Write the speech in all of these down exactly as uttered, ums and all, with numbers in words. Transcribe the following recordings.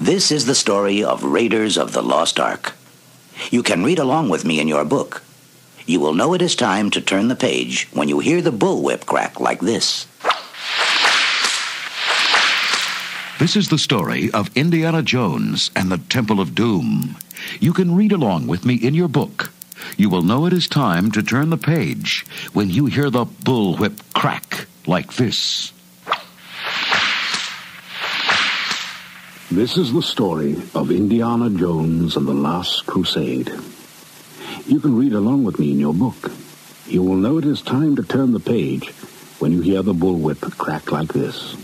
This is the story of Raiders of the Lost Ark. You can read along with me in your book. You will know it is time to turn the page when you hear the bullwhip crack like this. This is the story of Indiana Jones and the Temple of Doom. You can read along with me in your book. You will know it is time to turn the page when you hear the bullwhip crack like this. This is the story of Indiana Jones and the Last Crusade. You can read along with me in your book. You will know it is time to turn the page when you hear the bullwhip crack like this.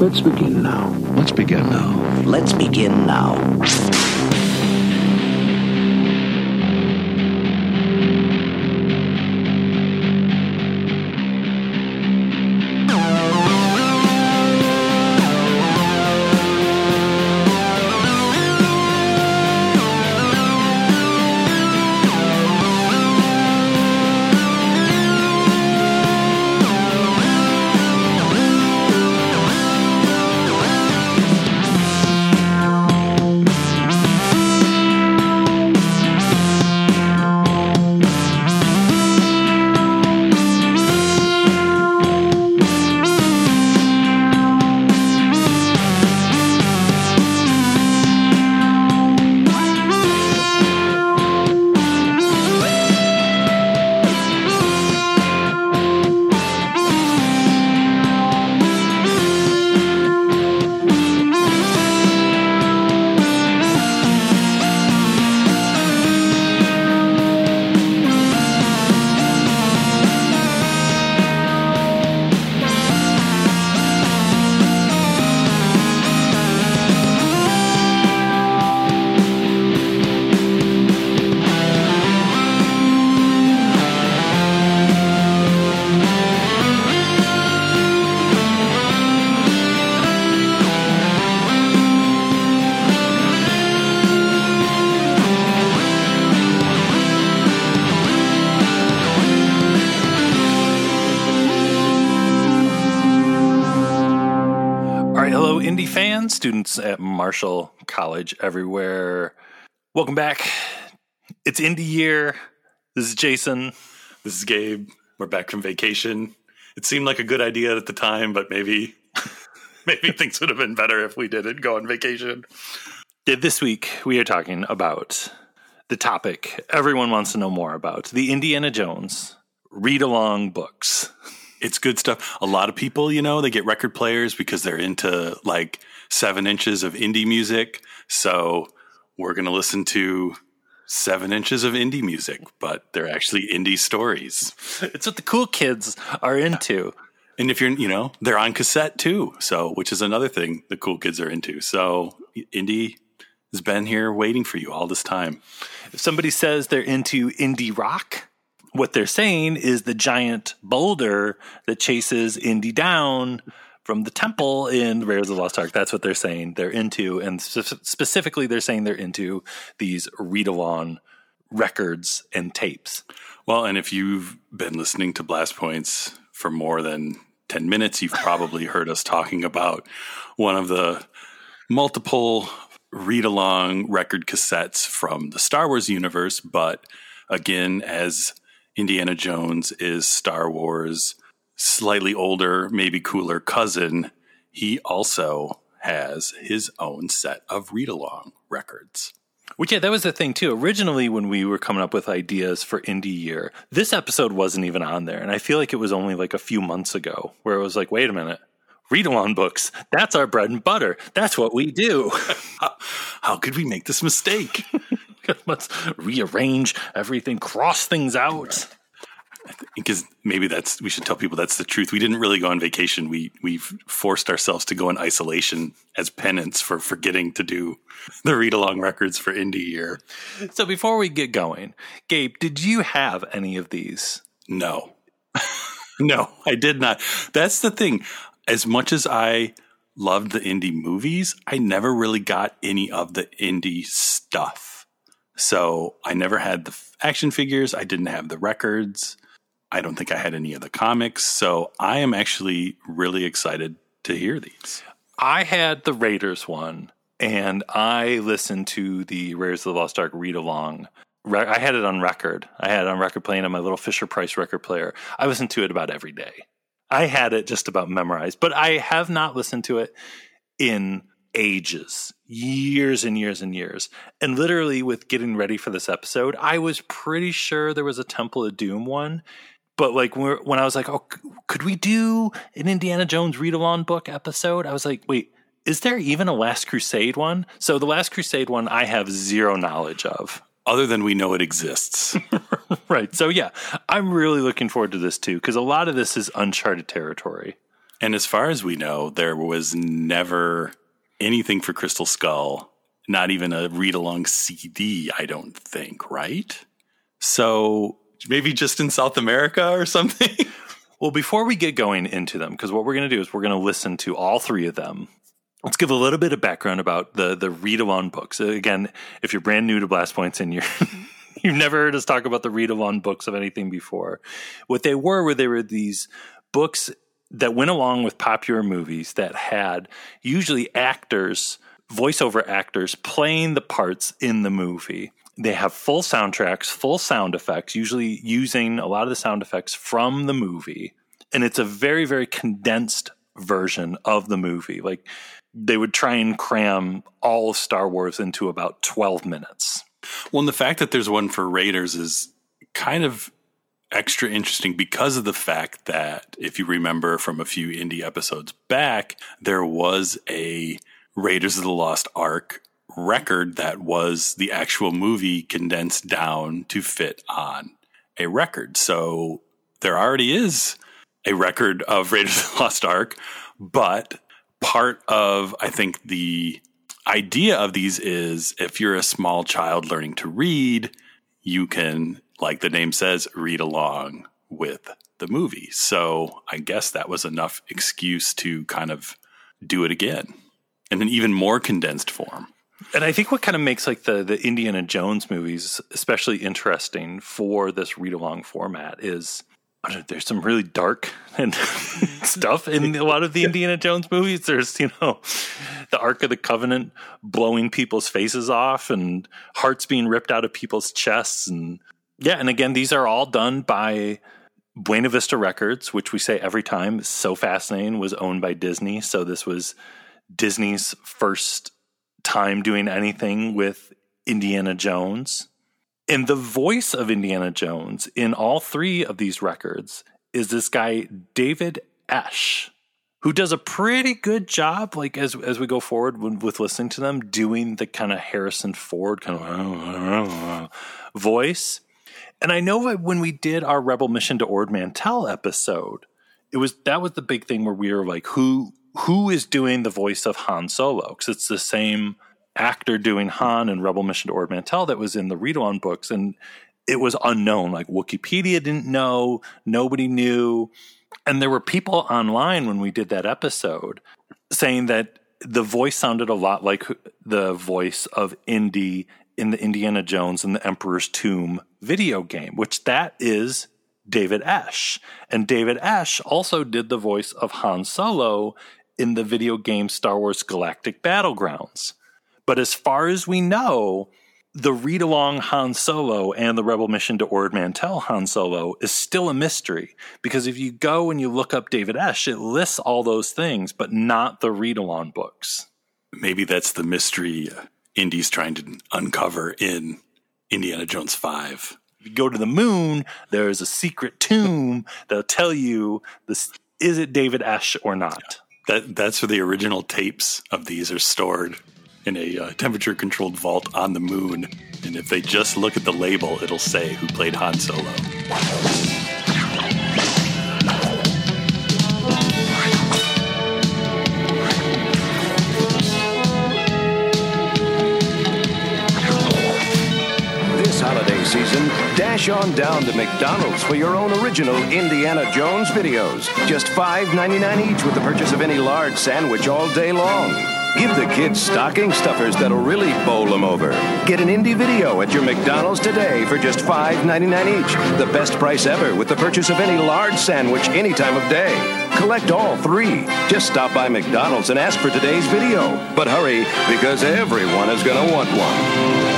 Let's begin now. Let's begin now. Let's begin now. Students at Marshall College everywhere. Welcome back. It's Indie year. This is Jason. This is Gabe. We're back from vacation. It seemed like a good idea at the time, but maybe maybe things would have been better if we didn't go on vacation. Yeah, this week we are talking about the topic everyone wants to know more about, the Indiana Jones read-along books. It's good stuff. A lot of people, you know, they get record players because they're into like seven inches of indie music. So we're going to listen to seven inches of indie music, but they're actually indie stories. It's what the cool kids are into. And if you're, you know, they're on cassette too. So, which is another thing the cool kids are into. So indie has been here waiting for you all this time. If somebody says they're into indie rock, what they're saying is the giant boulder that chases Indy down from the temple in Raiders of the Lost Ark. That's what they're saying they're into. And sp- specifically, they're saying they're into these read-along records and tapes. Well, and if you've been listening to Blast Points for more than ten minutes, you've probably heard us talking about one of the multiple read-along record cassettes from the Star Wars universe. But again, as Indiana Jones is Star Wars' slightly older, maybe cooler cousin, he also has his own set of read-along records. Which, yeah, that was the thing, too. Originally, when we were coming up with ideas for Indie Year, this episode wasn't even on there. And I feel like it was only like a few months ago where it was like, wait a minute, read-along books, that's our bread and butter. That's what we do. how, how could we make this mistake? Let's rearrange everything, cross things out. Because maybe that's, we should tell people that's the truth. We didn't really go on vacation. We, we've forced ourselves to go in isolation as penance for forgetting to do the read-along records for Indie Year. So before we get going, Gabe, did you have any of these? No. No, I did not. That's the thing. As much as I loved the indie movies, I never really got any of the indie stuff. So I never had the action figures. I didn't have the records. I don't think I had any of the comics. So I am actually really excited to hear these. I had the Raiders one, and I listened to the Raiders of the Lost Ark read-along. I had it on record. I had it on record playing on my little Fisher-Price record player. I listened to it about every day. I had it just about memorized, but I have not listened to it in ages, years and years and years. And literally with getting ready for this episode, I was pretty sure there was a Temple of Doom one. But like when I was like, oh, could we do an Indiana Jones read-along book episode? I was like, wait, is there even a Last Crusade one? So the Last Crusade one I have zero knowledge of. Other than we know it exists. Right. So yeah, I'm really looking forward to this too, because a lot of this is uncharted territory. And as far as we know, there was never anything for Crystal Skull, not even a read-along C D, I don't think, right? So... maybe just in South America or something. Well, before we get going into them, because what we're going to do is we're going to listen to all three of them. Let's give a little bit of background about the the read-along books. Again, if you're brand new to Blast Points and you're you've never heard us talk about the read-along books of anything before, what they were were they were these books that went along with popular movies that had usually actors, voiceover actors, playing the parts in the movie. They have full soundtracks, full sound effects, usually using a lot of the sound effects from the movie. And it's a very, very condensed version of the movie. Like they would try and cram all of Star Wars into about twelve minutes. Well, and the fact that there's one for Raiders is kind of extra interesting because of the fact that, if you remember from a few indie episodes back, there was a Raiders of the Lost Ark record that was the actual movie condensed down to fit on a record. So there already is a record of Raiders of the Lost Ark, but part of, I think, the idea of these is if you're a small child learning to read, you can, like the name says, read along with the movie. So I guess that was enough excuse to kind of do it again in an even more condensed form. And I think what kind of makes like the, the Indiana Jones movies especially interesting for this read-along format is I don't know, there's some really dark and stuff in a lot of the Indiana Jones movies. There's, you know, the Ark of the Covenant blowing people's faces off and hearts being ripped out of people's chests. And yeah, and again, these are all done by Buena Vista Records, which we say every time is so fascinating, was owned by Disney. So this was Disney's first time doing anything with Indiana Jones. And the voice of Indiana Jones in all three of these records is this guy, David Esch, who does a pretty good job, like as as we go forward when, with listening to them, doing the kind of Harrison Ford kind of voice. And I know that when we did our Rebel Mission to Ord Mantell episode, it was that was the big thing where we were like, who Who is doing the voice of Han Solo? Because it's the same actor doing Han in Rebel Mission to Ord Mantell that was in the read-along books, and it was unknown. Like Wikipedia didn't know, nobody knew, and there were people online when we did that episode saying that the voice sounded a lot like the voice of Indy in the Indiana Jones and the Emperor's Tomb video game, which that is David Esch, and David Esch also did the voice of Han Solo in the video game Star Wars Galactic Battlegrounds. But as far as we know, the read-along Han Solo and the Rebel Mission to Ord Mantell Han Solo is still a mystery, because if you go and you look up David Esch, it lists all those things, but not the read-along books. Maybe that's the mystery Indy's trying to uncover in Indiana Jones five. If you go to the moon, there is a secret tomb that'll tell you, this, is it David Esch or not? Yeah. That That's where the original tapes of these are stored in a uh, temperature-controlled vault on the moon. And if they just look at the label, it'll say who played Han Solo. This holiday season, dash on down to McDonald's for your own original Indiana Jones videos. Just five ninety-nine each with the purchase of any large sandwich all day long. Give the kids stocking stuffers that'll really bowl them over. Get an indie video at your McDonald's today for just five ninety-nine each. The best price ever with the purchase of any large sandwich any time of day. Collect all three. Just stop by McDonald's and ask for today's video. But hurry, because everyone is going to want one.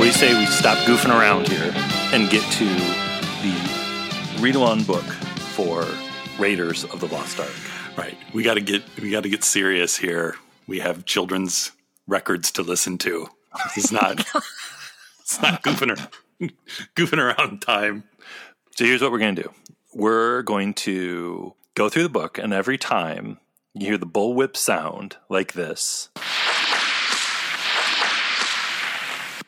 We say we stop goofing around here and get to the read-along book for Raiders of the Lost Ark. Right, we got to get we got to get serious here. We have children's records to listen to. This is not it's not goofing around, goofing around time. So here's what we're going to do. We're going to go through the book, and every time you hear the bullwhip sound like this,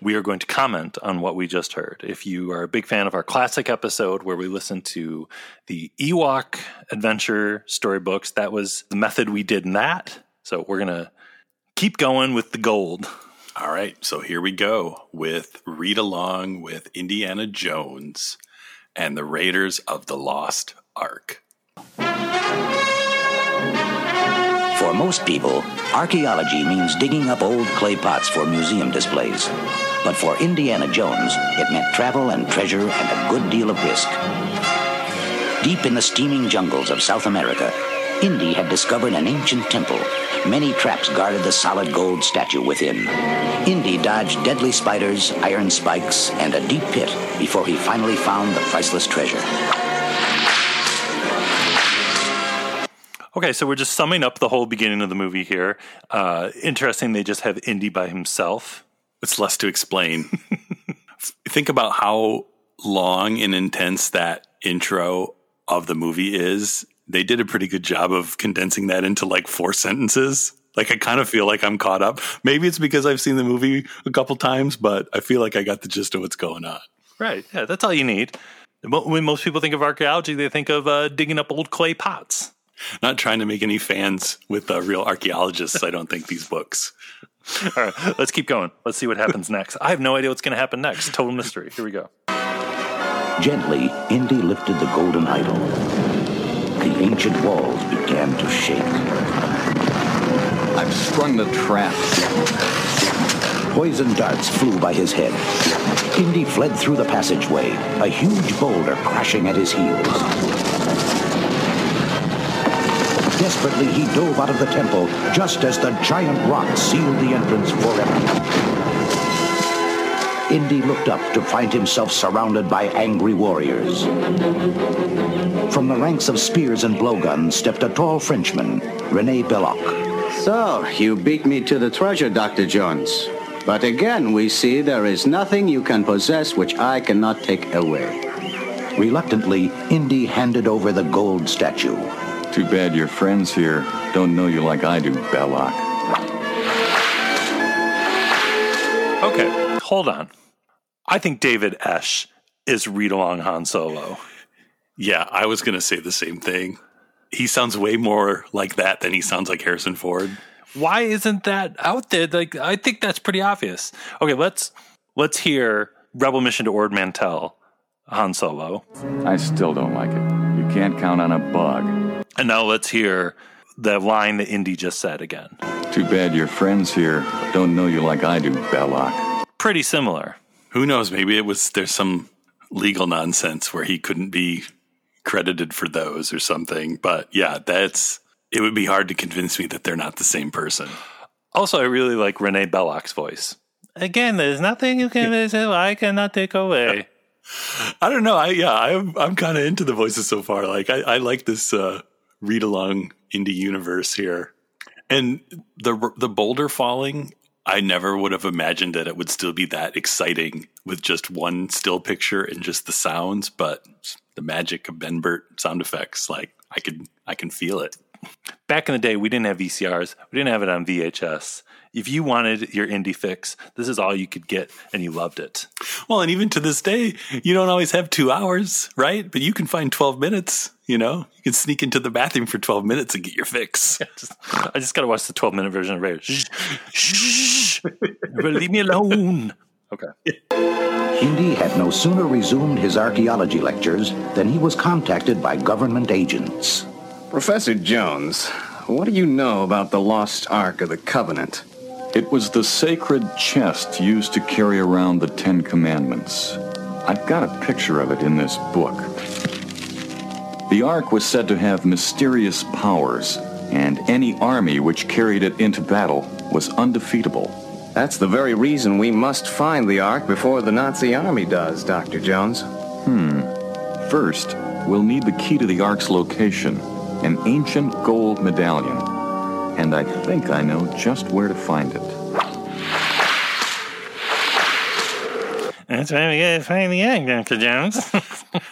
we are going to comment on what we just heard. If you are a big fan of our classic episode where we listened to the Ewok adventure storybooks, that was the method we did in that. So we're going to keep going with the gold. All right. So here we go with Read Along with Indiana Jones and the Raiders of the Lost Ark. For most people, archaeology means digging up old clay pots for museum displays. But for Indiana Jones, it meant travel and treasure and a good deal of risk. Deep in the steaming jungles of South America, Indy had discovered an ancient temple. Many traps guarded the solid gold statue within. Indy dodged deadly spiders, iron spikes, and a deep pit before he finally found the priceless treasure. Okay, so we're just summing up the whole beginning of the movie here. Uh, interesting, they just have Indy by himself. It's less to explain. Think about how long and intense that intro of the movie is. They did a pretty good job of condensing that into like four sentences. Like, I kind of feel like I'm caught up. Maybe it's because I've seen the movie a couple times, but I feel like I got the gist of what's going on. Right, yeah, that's all you need. When most people think of archaeology, they think of uh, digging up old clay pots. Not trying to make any fans with uh, real archaeologists, I don't think, these books. All right, let's keep going. Let's see what happens next. I have no idea what's going to happen next. Total mystery. Here we go. Gently, Indy lifted the golden idol. The ancient walls began to shake. I've sprung the trap. Poison darts flew by his head. Indy fled through the passageway, a huge boulder crashing at his heels. Desperately, he dove out of the temple, just as the giant rock sealed the entrance forever. Indy looked up to find himself surrounded by angry warriors. From the ranks of spears and blowguns stepped a tall Frenchman, René Belloc. So, you beat me to the treasure, Doctor Jones. But again, we see there is nothing you can possess which I cannot take away. Reluctantly, Indy handed over the gold statue. Too bad your friends here don't know you like I do, Belloc. Okay, hold on. I think David Esch is read-along Han Solo. Yeah, I was going to say the same thing. He sounds way more like that than he sounds like Harrison Ford. Why isn't that out there? Like, I think that's pretty obvious. Okay, let's let's hear Rebel Mission to Ord Mantell, Han Solo. I still don't like it. You can't count on a bug. And now let's hear the line that Indy just said again. Too bad your friends here don't know you like I do, Belloc. Pretty similar. Who knows? Maybe it was there's some legal nonsense where he couldn't be credited for those or something. But yeah, that's it would be hard to convince me that they're not the same person. Also, I really like René Belloc's voice. Again, there's nothing you can visit I cannot take away. I don't know. I yeah, I'm I'm kind of into the voices so far. Like I, I like this. Uh, read along indie universe here, and the the boulder falling, I never would have imagined that it would still be that exciting with just one still picture and just the sounds, but the magic of Ben Burtt sound effects, like I could I can feel it. Back in the day, we didn't have V C Rs, we didn't have it on V H S. If you wanted your indie fix, this is all you could get, and you loved it. Well, and even to this day, you don't always have two hours, right? But you can find twelve minutes, you know? You can sneak into the bathroom for twelve minutes and get your fix. Yeah, just, I just got to watch the twelve-minute version of Raiders. Shh, shh, leave me alone. Okay. Hindi had no sooner resumed his archaeology lectures than he was contacted by government agents. Professor Jones, what do you know about the lost Ark of the Covenant? It was the sacred chest used to carry around the Ten Commandments. I've got a picture of it in this book. The Ark was said to have mysterious powers, and any army which carried it into battle was undefeatable. That's the very reason we must find the Ark before the Nazi army does, Doctor Jones. Hmm. First, we'll need the key to the Ark's location, an ancient gold medallion. And I think I know just where to find it. That's where we gotta find the Ark, Doctor Jones.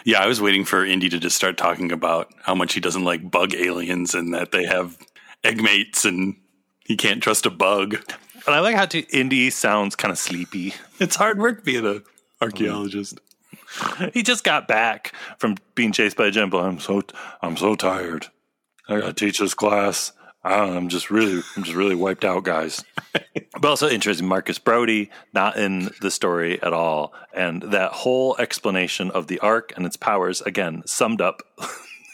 Yeah, I was waiting for Indy to just start talking about how much he doesn't like bug aliens and that they have eggmates and he can't trust a bug. And I like how to Indy sounds kind of sleepy. It's hard work being an archaeologist. He just got back from being chased by a giant. I'm so I'm so tired. I got to teach this class. I don't know, I'm just really I'm just really wiped out, guys. But also interesting, Marcus Brody not in the story at all, and that whole explanation of the Ark and its powers again summed up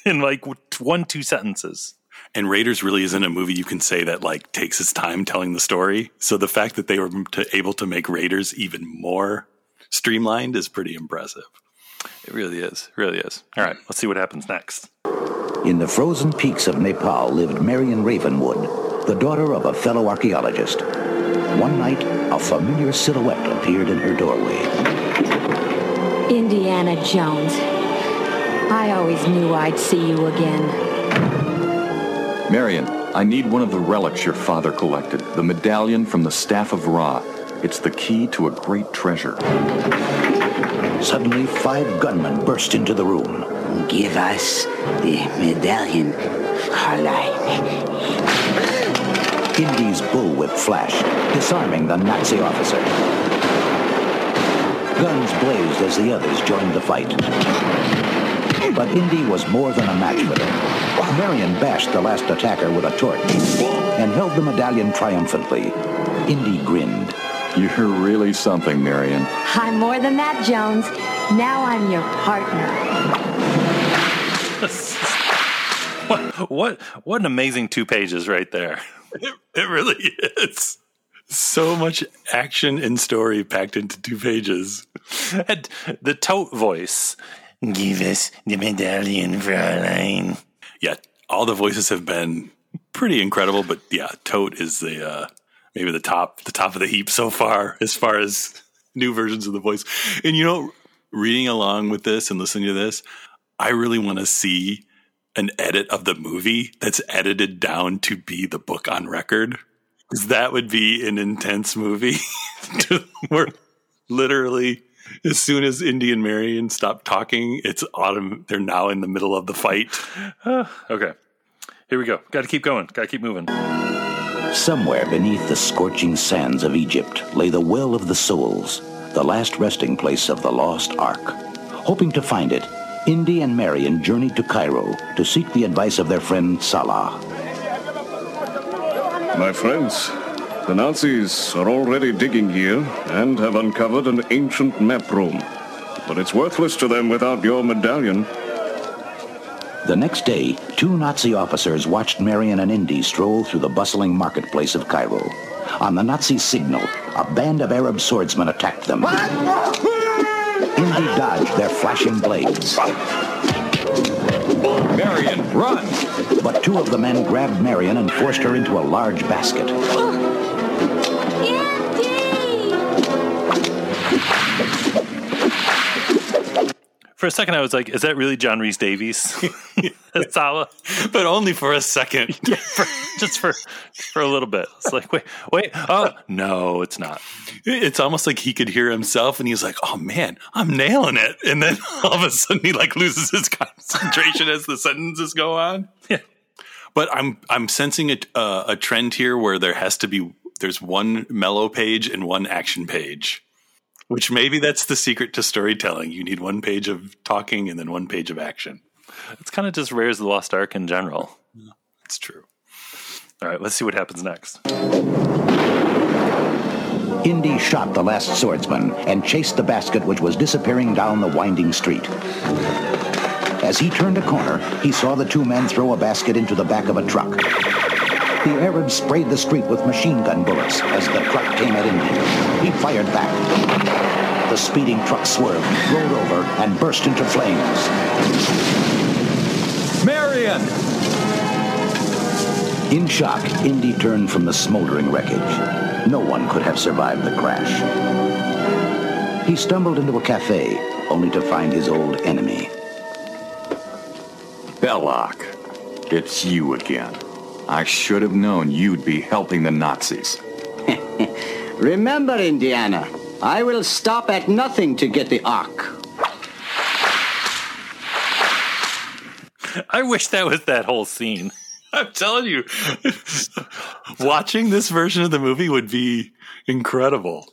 in like one two sentences. And Raiders really isn't a movie you can say that, like, takes its time telling the story. So the fact that they were to, able to make Raiders even more streamlined is pretty impressive. It really is. really is. All right, let's see what happens next. In the frozen peaks of Nepal lived Marion Ravenwood, the daughter of a fellow archaeologist. One night, a familiar silhouette appeared in her doorway. Indiana Jones. I always knew I'd see you again. Marion, I need one of the relics your father collected, the medallion from the Staff of Ra. It's the key to a great treasure. Suddenly, five gunmen burst into the room. Give us the medallion, Fräulein. Indy's bullwhip flashed, disarming the Nazi officer. Guns blazed as the others joined the fight. But Indy was more than a match for them. Marion bashed the last attacker with a torch and held the medallion triumphantly. Indy grinned. You're really something, Marion. I'm more than that, Jones. Now I'm your partner. what, what, what an amazing two pages right there. It, it really is. So much action and story packed into two pages. And the tote voice... Give us the medallion, Fräulein. Yeah, all the voices have been pretty incredible, but yeah, Tote is the uh, maybe the top, the top of the heap so far as far as new versions of the voice. And you know, reading along with this and listening to this, I really want to see an edit of the movie that's edited down to be the book on record, because that would be an intense movie. We're literally. As soon as Indy and Marion stop talking, it's autumn. They're now in the middle of the fight. Uh, okay. Here we go. Got to keep going. Got to keep moving. Somewhere beneath the scorching sands of Egypt lay the Well of the Souls, the last resting place of the lost Ark. Hoping to find it, Indy and Marion journeyed to Cairo to seek the advice of their friend Salah. My friends... The Nazis are already digging here and have uncovered an ancient map room. But it's worthless to them without your medallion. The next day, two Nazi officers watched Marion and Indy stroll through the bustling marketplace of Cairo. On the Nazi signal, a band of Arab swordsmen attacked them. Indy dodged their flashing blades. Marion, run! But two of the men grabbed Marion and forced her into a large basket. For a second, I was like, is that really John Rhys-Davies? Salah? But only for a second. Yeah, for, just for for a little bit. It's like, wait, wait. Oh, no, it's not. It's almost like he could hear himself, and he's like, oh, man, I'm nailing it. And then all of a sudden, he like loses his concentration as the sentences go on. Yeah. But I'm I'm sensing a, uh, a trend here where there has to be, there's one mellow page and one action page. Which maybe that's the secret to storytelling. You need one page of talking and then one page of action. It's kind of just Rare's The Lost Ark in general. Yeah, it's true. All right, let's see what happens next. Indy shot the last swordsman and chased the basket which was disappearing down the winding street. As he turned a corner, he saw the two men throw a basket into the back of a truck. The Arab sprayed the street with machine gun bullets as the truck came at Indy. He fired back. The speeding truck swerved, rolled over, and burst into flames. Marion! In shock, Indy turned from the smoldering wreckage. No one could have survived the crash. He stumbled into a cafe, only to find his old enemy. Belloc, it's you again. I should have known you'd be helping the Nazis. Remember, Indiana, I will stop at nothing to get the Ark. I wish that was that whole scene. I'm telling you, watching this version of the movie would be incredible.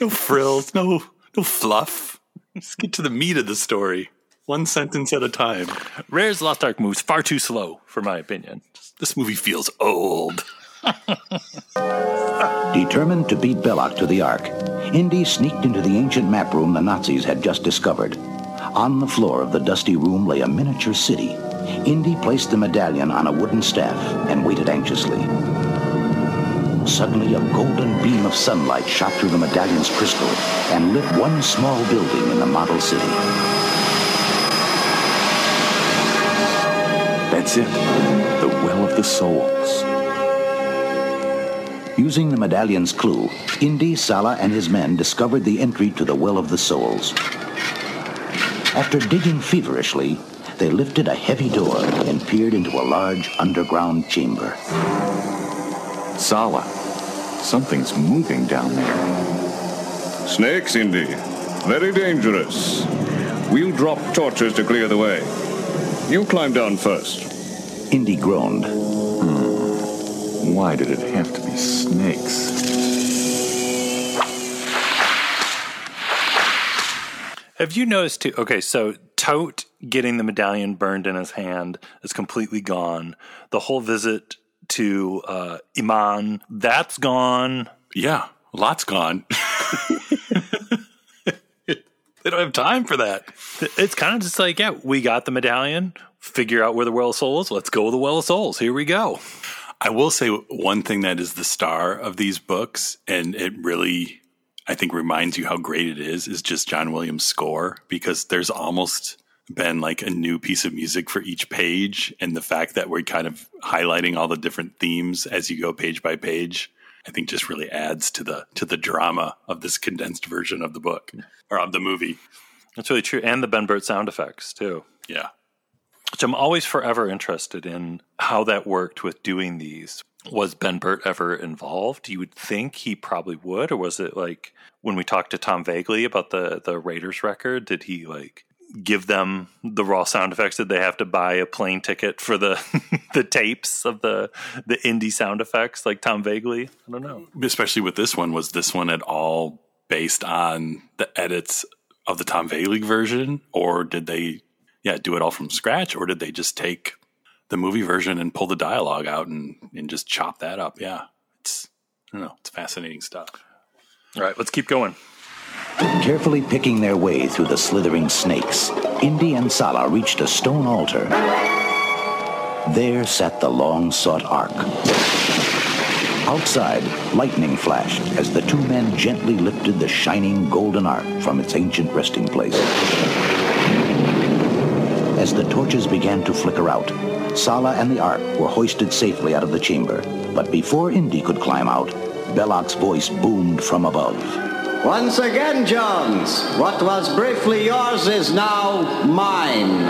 No frills, no no fluff. Let's get to the meat of the story. One sentence at a time. Rare's Lost Ark moves far too slow, for my opinion. This movie feels old. Determined to beat Belloc to the Ark, Indy sneaked into the ancient map room the Nazis had just discovered. On the floor of the dusty room lay a miniature city. Indy placed the medallion on a wooden staff and waited anxiously. Suddenly, a golden beam of sunlight shot through the medallion's crystal and lit one small building in the model city. That's it, the Well of the Souls. Using the medallion's clue, Indy, Sala, and his men discovered the entry to the Well of the Souls. After digging feverishly, they lifted a heavy door and peered into a large underground chamber. Sala, something's moving down there. Snakes, Indy. Very dangerous. We'll drop torches to clear the way. You climb down first. Indy groaned. Hmm. Why did it have to be snakes? Have you noticed, too? Okay, so Tote getting the medallion burned in his hand is completely gone. The whole visit to uh, Iman, that's gone. Yeah, a lot's gone. They don't have time for that. It's kind of just like, yeah, we got the medallion, figure out where the Well of Souls, let's go to the Well of Souls. Here we go. I will say one thing that is the star of these books, and it really, I think, reminds you how great it is, is just John Williams' score, because there's almost been like a new piece of music for each page, and the fact that we're kind of highlighting all the different themes as you go page by page, I think just really adds to the to the drama of this condensed version of the book, or of the movie. That's really true. And the Ben Burtt sound effects, too. Yeah. Which I'm always forever interested in how that worked with doing these. Was Ben Burtt ever involved? You would think he probably would. Or was it like when we talked to Tom Vagley about the, the Raiders record, did he like give them the raw sound effects? Did they have to buy a plane ticket for the the tapes of the the indie sound effects like Tom Vagley? I don't know. Especially with this one, was this one at all based on the edits of the Tom Vagley version? Or did they yeah, do it all from scratch? Or did they just take the movie version and pull the dialogue out and, and just chop that up? Yeah. It's I don't know, it's fascinating stuff. All right, let's keep going. Carefully picking their way through the slithering snakes, Indy and Sala reached a stone altar. There sat the long-sought Ark. Outside, lightning flashed as the two men gently lifted the shining golden Ark from its ancient resting place. As the torches began to flicker out, Sala and the Ark were hoisted safely out of the chamber. But before Indy could climb out, Belloc's voice boomed from above. Once again, Johns, what was briefly yours is now mine.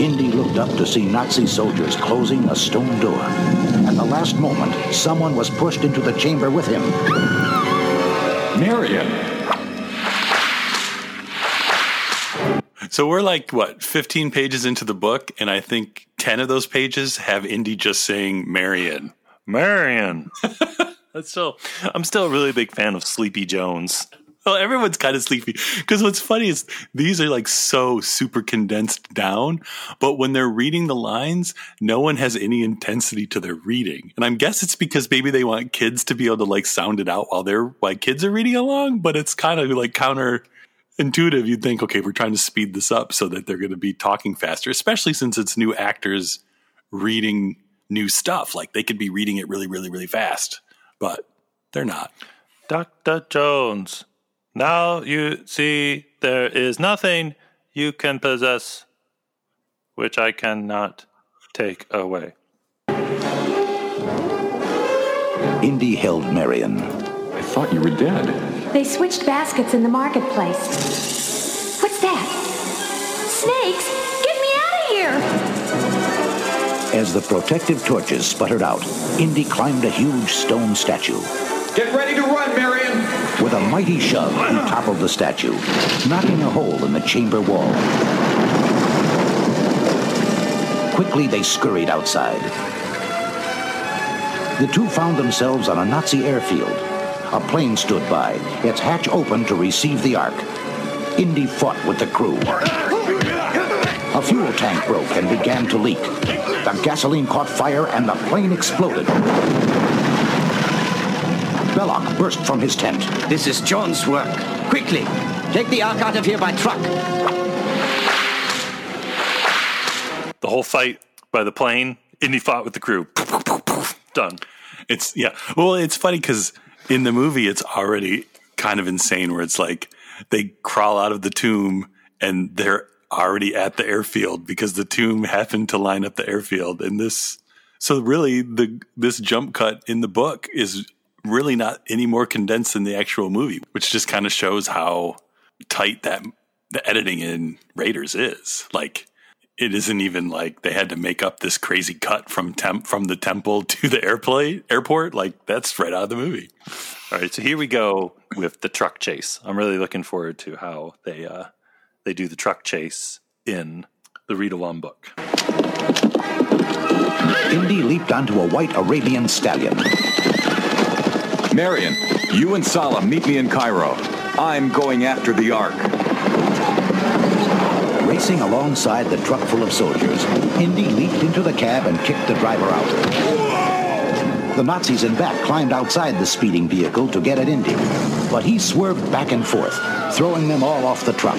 Indy looked up to see Nazi soldiers closing a stone door. At the last moment, someone was pushed into the chamber with him. Marion. So we're like, what, fifteen pages into the book, and I think ten of those pages have Indy just saying Marion. Marion. That's still, I'm still a really big fan of Sleepy Jones. Well, everyone's kind of sleepy because what's funny is these are like so super condensed down, but when they're reading the lines, no one has any intensity to their reading. And I guess it's because maybe they want kids to be able to like sound it out while they're while kids are reading along, but it's kind of like counterintuitive. You'd think, okay, we're trying to speed this up so that they're going to be talking faster, especially since it's new actors reading new stuff. Like they could be reading it really, really, really fast, but they're not. Doctor Jones, now you see there is nothing you can possess which I cannot take away. Indy held Marion. I thought you were dead. They switched baskets in the marketplace. What's that? Snakes? Get me out of here! As the protective torches sputtered out, Indy climbed a huge stone statue. Get ready to run, Marion! With a mighty shove, he toppled the statue, knocking a hole in the chamber wall. Quickly, they scurried outside. The two found themselves on a Nazi airfield. A plane stood by, its hatch open to receive the Ark. Indy fought with the crew. A fuel tank broke and began to leak. The gasoline caught fire and the plane exploded. Belloc burst from his tent. This is John's work. Quickly, take the Ark out of here by truck. The whole fight by the plane, Indy fought with the crew. Done. It's, yeah. Well, it's funny because in the movie, it's already kind of insane where it's like they crawl out of the tomb and they're already at the airfield because the tomb happened to line up the airfield. And this, so really, the this jump cut in the book is really not any more condensed than the actual movie, which just kind of shows how tight that the editing in Raiders is. Like, it isn't even like they had to make up this crazy cut from temp from the temple to the airplane airport. Like, that's right out of the movie. All right, so here we go with the truck chase. I'm really looking forward to how they uh, they do the truck chase in the read-along book. Indy leaped onto a white Arabian stallion. Marion, you and Salah meet me in Cairo. I'm going after the Ark. Racing alongside the truck full of soldiers, Indy leaped into the cab and kicked the driver out. Whoa! The Nazis in back climbed outside the speeding vehicle to get at Indy, but he swerved back and forth, throwing them all off the truck.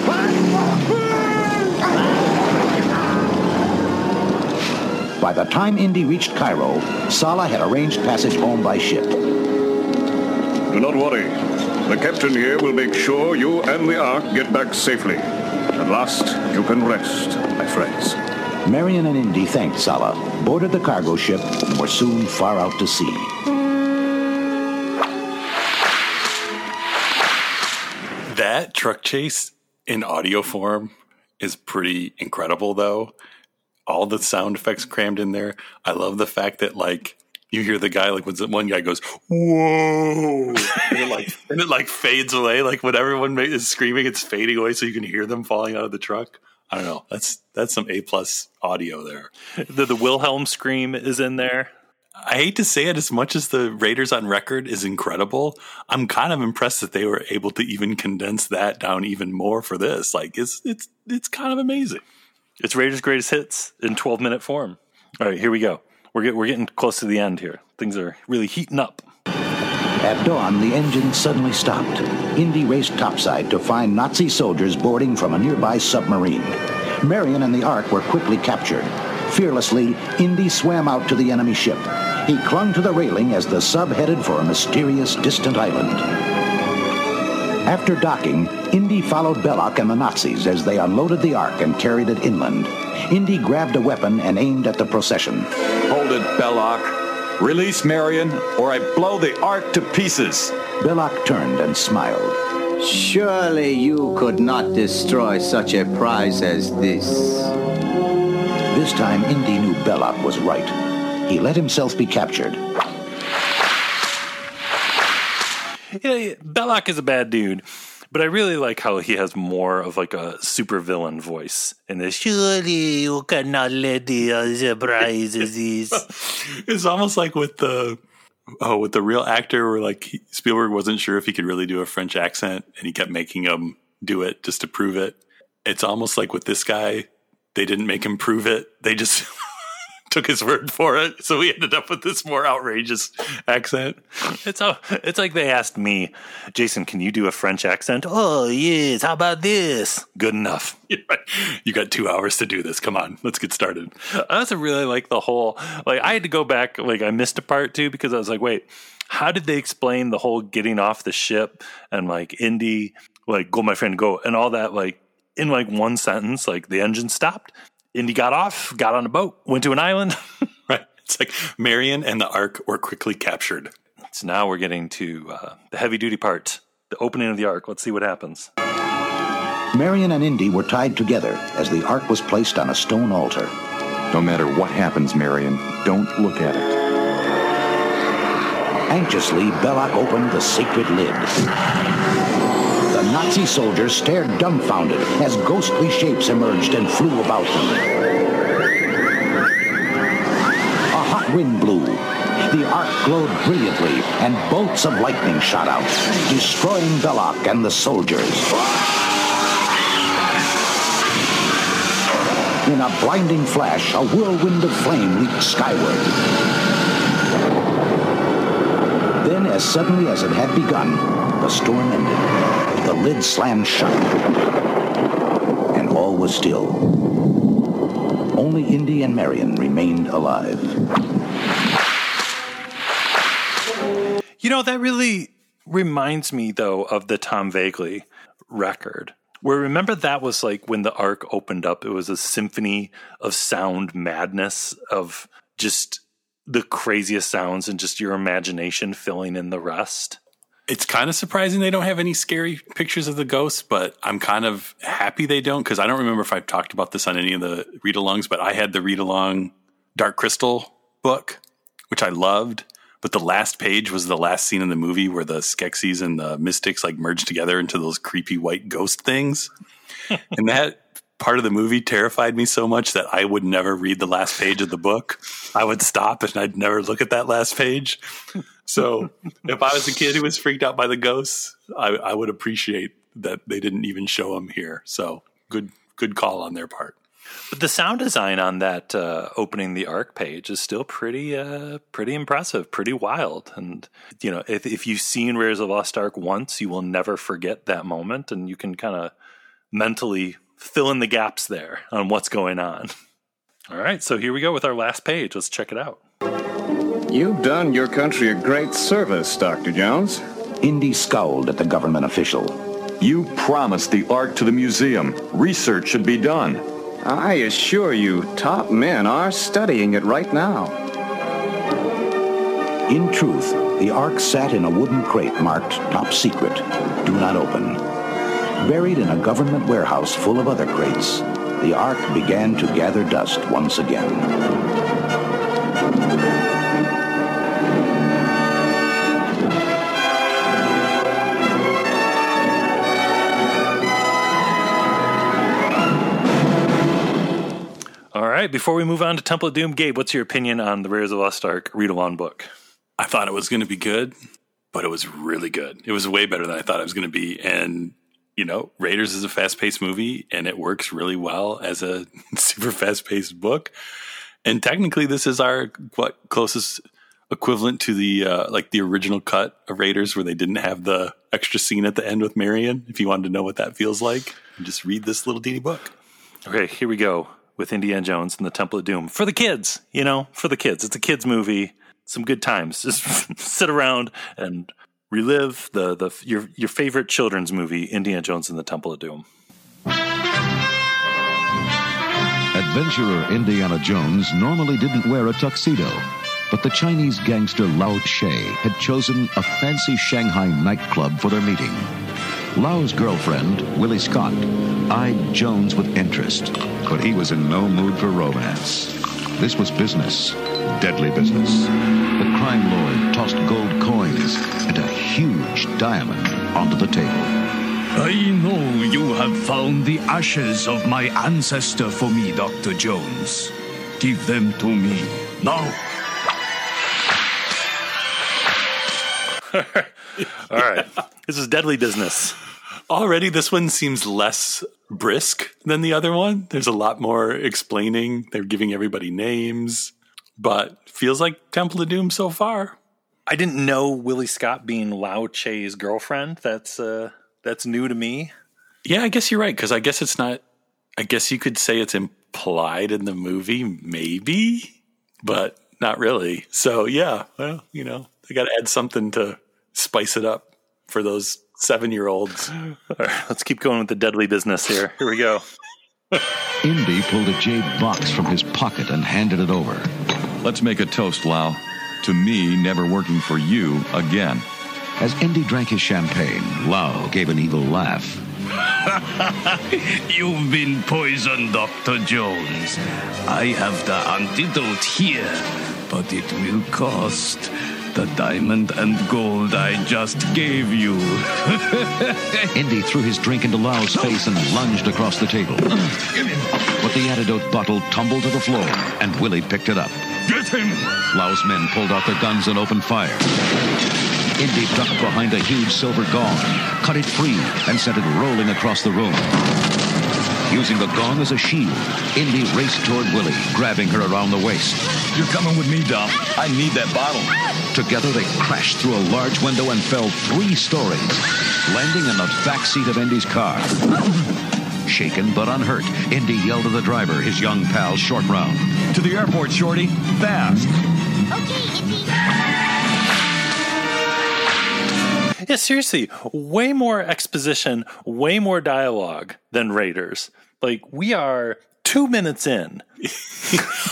By the time Indy reached Cairo, Salah had arranged passage home by ship. Do not worry. The captain here will make sure you and the Ark get back safely. At last, you can rest, my friends. Marion and Indy thanked Salah, boarded the cargo ship, and were soon far out to sea. That truck chase in audio form is pretty incredible, though. All the sound effects crammed in there. I love the fact that, like, you hear the guy, like, when one guy goes, whoa, and it, like, and it, like, fades away. Like, when everyone is screaming, it's fading away so you can hear them falling out of the truck. I don't know. That's that's some A-plus audio there. The, the Wilhelm scream is in there. I hate to say it, as much as the Raiders on record is incredible, I'm kind of impressed that they were able to even condense that down even more for this. Like, it's, it's, it's kind of amazing. It's Raiders' greatest hits in twelve-minute form. All right, here we go. We're get, we're getting close to the end here. Things are really heating up. At dawn, the engine suddenly stopped. Indy raced topside to find Nazi soldiers boarding from a nearby submarine. Marion and the Ark were quickly captured. Fearlessly, Indy swam out to the enemy ship. He clung to the railing as the sub headed for a mysterious distant island. After docking, Indy followed Belloc and the Nazis as they unloaded the Ark and carried it inland. Indy grabbed a weapon and aimed at the procession. Hold it, Belloc. Release Marion, or I blow the Ark to pieces. Belloc turned and smiled. Surely you could not destroy such a prize as this. This time, Indy knew Belloc was right. He let himself be captured. Yeah, Belloc is a bad dude. But I really like how he has more of like a supervillain voice in this. Surely you cannot let the surprises. It's almost like with the oh, with the real actor where like he, Spielberg wasn't sure if he could really do a French accent and he kept making him do it just to prove it. It's almost like with this guy, they didn't make him prove it. They just took his word for it. So we ended up with this more outrageous accent. It's all, it's like they asked me, Jason, can you do a French accent? Oh, yes. How about this? Good enough. You got two hours to do this. Come on. Let's get started. I also really like the whole, like I had to go back, like I missed a part too, because I was like, wait, how did they explain the whole getting off the ship and like Indy, like go, my friend, go and all that, like, in like one sentence, like the engine stopped, Indy got off, got on a boat, went to an island. Right. It's like Marion and the Ark were quickly captured. So now we're getting to uh, the heavy-duty part, the opening of the Ark. Let's see what happens. Marion and Indy were tied together as the Ark was placed on a stone altar. No matter what happens, Marion, don't look at it. Anxiously, Belloc opened the sacred lid. Nazi soldiers stared dumbfounded as ghostly shapes emerged and flew about them. A hot wind blew. The Ark glowed brilliantly, and bolts of lightning shot out, destroying Belloc and the soldiers. In a blinding flash, a whirlwind of flame leaped skyward. Then, as suddenly as it had begun, the storm ended. The lid slammed shut, and all was still. Only Indy and Marion remained alive. You know, that really reminds me, though, of the Tom Vagley record, where remember that was like when the Ark opened up, it was a symphony of sound madness, of just the craziest sounds and just your imagination filling in the rest. It's kind of surprising they don't have any scary pictures of the ghosts, but I'm kind of happy they don't, because I don't remember if I've talked about this on any of the read-alongs, but I had the read-along Dark Crystal book, which I loved, but the last page was the last scene in the movie where the Skeksis and the Mystics like merge together into those creepy white ghost things. And that part of the movie terrified me so much that I would never read the last page of the book. I would stop and I'd never look at that last page. So if I was a kid who was freaked out by the ghosts, I, I would appreciate that they didn't even show them here. So good, good call on their part. But the sound design on that uh, opening the Ark page is still pretty, uh, pretty impressive, pretty wild. And you know, if if you've seen Raiders of the Lost Ark once, you will never forget that moment, and you can kind of mentally fill in the gaps there on what's going on. All right, so here we go with our last page. Let's check it out. You've done your country a great service, Doctor Jones. Indy scowled at the government official. You promised the Ark to the museum. Research should be done. I assure you, top men are studying it right now. In truth, the Ark sat in a wooden crate marked Top Secret, Do Not Open. Buried in a government warehouse full of other crates, the Ark began to gather dust once again. All right, before we move on to Temple of Doom, Gabe, what's your opinion on the Raiders of the Lost Ark read-along book? I thought it was going to be good, but it was really good. It was way better than I thought it was going to be. And, you know, Raiders is a fast-paced movie, and it works really well as a super fast-paced book. And technically, this is our what closest equivalent to the uh, like the original cut of Raiders, where they didn't have the extra scene at the end with Marion. If you wanted to know what that feels like, just read this little teeny book. Okay, here we go. With Indiana Jones and the Temple of Doom. For the kids, you know, for the kids. It's a kids' movie. Some good times. Just sit around and relive the, the your your favorite children's movie, Indiana Jones and the Temple of Doom. Adventurer Indiana Jones normally didn't wear a tuxedo, but the Chinese gangster Lao She had chosen a fancy Shanghai nightclub for their meeting. Lau's girlfriend, Willie Scott, eyed Jones with interest, but he was in no mood for romance. This was business, deadly business. The crime lord tossed gold coins and a huge diamond onto the table. I know you have found the ashes of my ancestor for me, Doctor Jones. Give them to me now. All right. Yeah. This is deadly business. Already, this one seems less brisk than the other one. There's a lot more explaining. They're giving everybody names, but feels like Temple of Doom so far. I didn't know Willie Scott being Lao Che's girlfriend. That's uh, that's new to me. Yeah, I guess you're right, because I guess it's not... I guess you could say it's implied in the movie, maybe, but not really. So, yeah, well, you know, they got to add something to spice it up for those seven-year-olds. All right, let's keep going with the deadly business here. Here we go. Indy pulled a jade box from his pocket and handed it over. Let's make a toast, Lau. To me, never working for you again. As Indy drank his champagne, Lau gave an evil laugh. You've been poisoned, Doctor Jones. I have the antidote here, but it will cost the diamond and gold I just gave you. Indy threw his drink into Lau's face and lunged across the table. But the antidote bottle tumbled to the floor, and Willie picked it up. Get him! Lau's men pulled out their guns and opened fire. Indy ducked behind a huge silver gong, cut it free, and sent it rolling across the room. Using the gong as a shield, Indy raced toward Willie, grabbing her around the waist. You're coming with me, Dom. I need that bottle. Together, they crashed through a large window and fell three stories, landing in the backseat of Indy's car. Shaken but unhurt, Indy yelled at the driver, his young pal, Short Round. To the airport, Shorty. Fast. Okay, Indy. Yeah, seriously, way more exposition, way more dialogue than Raiders. Like, we are two minutes in.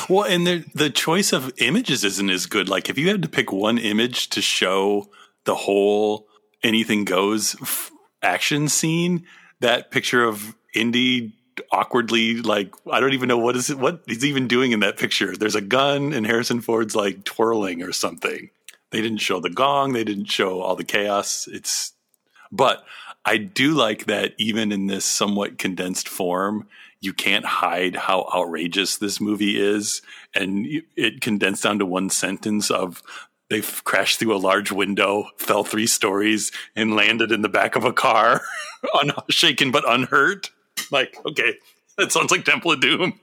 Well, and the, the choice of images isn't as good. Like, if you had to pick one image to show the whole Anything Goes f- action scene, that picture of Indy awkwardly, like, I don't even know what is it, what he's even doing in that picture. There's a gun, and Harrison Ford's, like, twirling or something. They didn't show the gong. They didn't show all the chaos. It's, but I do like that even in this somewhat condensed form, you can't hide how outrageous this movie is. And it condensed down to one sentence of they've crashed through a large window, fell three stories, and landed in the back of a car, unshaken but unhurt. Like, okay, that sounds like Temple of Doom.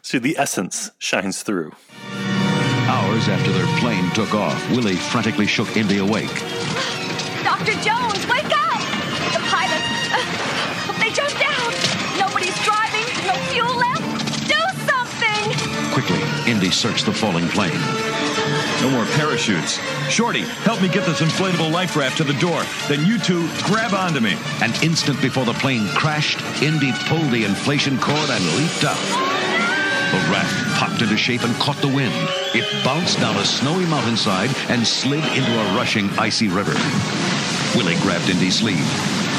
So the essence shines through. Hours after their plane took off, Willie frantically shook Indy awake. Doctor Jones, wake up! The pilots, uh, they jumped down. Nobody's driving, no fuel left. Do something! Quickly, Indy searched the falling plane. No more parachutes. Shorty, help me get this inflatable life raft to the door. Then you two grab onto me. An instant before the plane crashed, Indy pulled the inflation cord and leaped out. The raft popped into shape and caught the wind. It bounced down a snowy mountainside and slid into a rushing, icy river. Willie grabbed Indy's sleeve.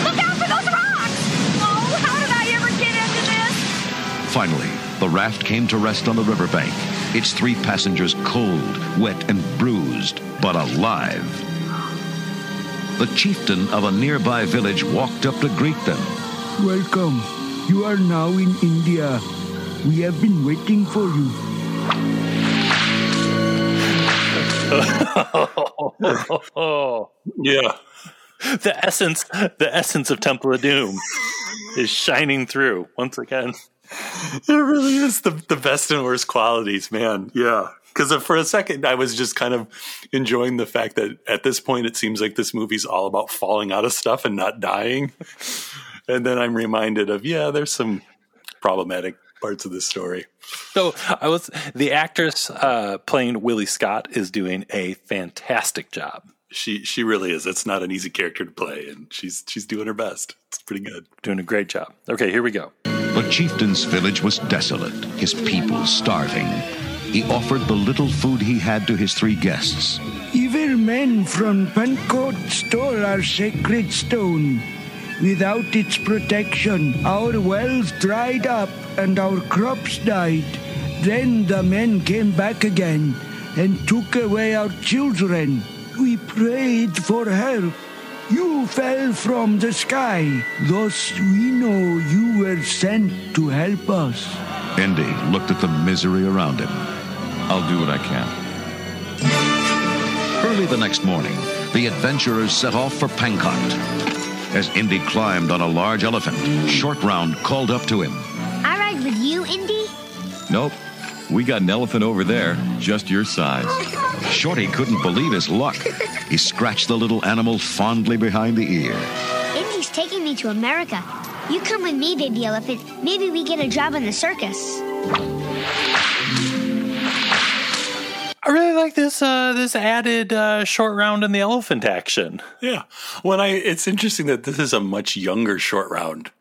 Look out for those rocks! Oh, how did I ever get into this? Finally, the raft came to rest on the riverbank, its three passengers cold, wet, and bruised, but alive. The chieftain of a nearby village walked up to greet them. Welcome. You are now in India. We have been waiting for you. Yeah. The essence the essence of Temple of Doom is shining through once again. It really is the, the best and worst qualities, man. Yeah. Because for a second, I was just kind of enjoying the fact that at this point, it seems like this movie's all about falling out of stuff and not dying. And then I'm reminded of, yeah, there's some problematic parts of this story. So I was the actress uh, playing Willie Scott is doing a fantastic job. She she really is. It's not an easy character to play, and she's she's doing her best. It's pretty good. Doing a great job. Okay, here we go. The chieftain's village was desolate, his people starving. He offered the little food he had to his three guests. Evil men from Pankot stole our sacred stone. Without its protection, our wells dried up and our crops died. Then the men came back again and took away our children. We prayed for help. You fell from the sky. Thus we know you were sent to help us. Indy looked at the misery around him. I'll do what I can. Early the next morning, the adventurers set off for Pankot. As Indy climbed on a large elephant, Short Round called up to him. I ride with you, Indy? Nope. We got an elephant over there, just your size. Shorty couldn't believe his luck. He scratched the little animal fondly behind the ear. Indy's taking me to America. You come with me, baby elephant. Maybe we get a job in the circus. I really like this uh, this added uh, Short Round and the elephant action. Yeah, when I it's interesting that this is a much younger Short Round,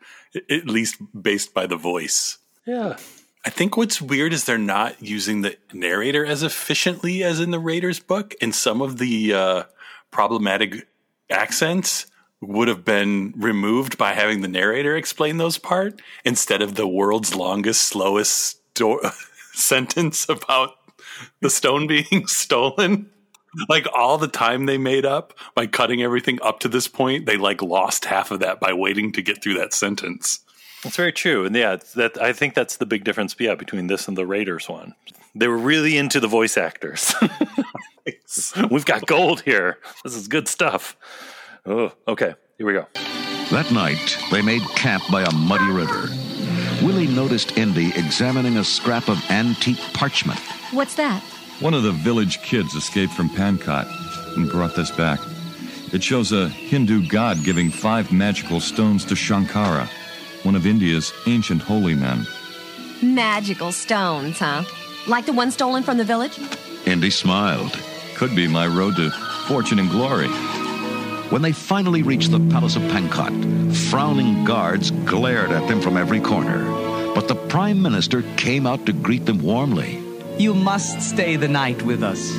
at least based by the voice. Yeah. I think what's weird is they're not using the narrator as efficiently as in the Raiders book, and some of the uh, problematic accents would have been removed by having the narrator explain those part instead of the world's longest, slowest sto- sentence about the stone being stolen. Like all the time they made up by cutting everything up to this point, they like lost half of that by waiting to get through that sentence. That's very true. And yeah, that I think that's the big difference yeah, between this and the Raiders one. They were really into the voice actors. We've got gold here. This is good stuff. Oh, okay, here we go. That night, they made camp by a muddy river. Willie noticed Indy examining a scrap of antique parchment. What's that? One of the village kids escaped from Pankot and brought this back. It shows a Hindu god giving five magical stones to Shankara, one of India's ancient holy men. Magical stones, huh? Like the one stolen from the village? Indy smiled. Could be my road to fortune and glory. When they finally reached the Palace of Pankot, frowning guards glared at them from every corner. But the Prime Minister came out to greet them warmly. You must stay the night with us.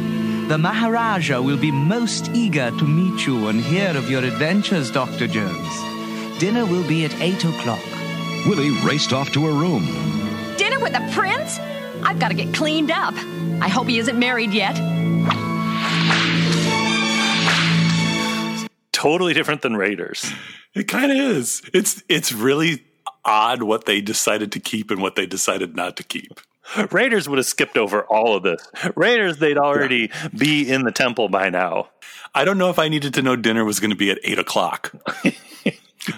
The Maharaja will be most eager to meet you and hear of your adventures, Doctor Jones. Dinner will be at eight o'clock. Willie raced off to her room. Dinner with the prince? I've got to get cleaned up. I hope he isn't married yet. Totally different than Raiders. It kind of is. It's it's really odd what they decided to keep and what they decided not to keep. Raiders would have skipped over all of this. Raiders, they'd already yeah. be in the temple by now. I don't know if I needed to know dinner was going to be at eight o'clock.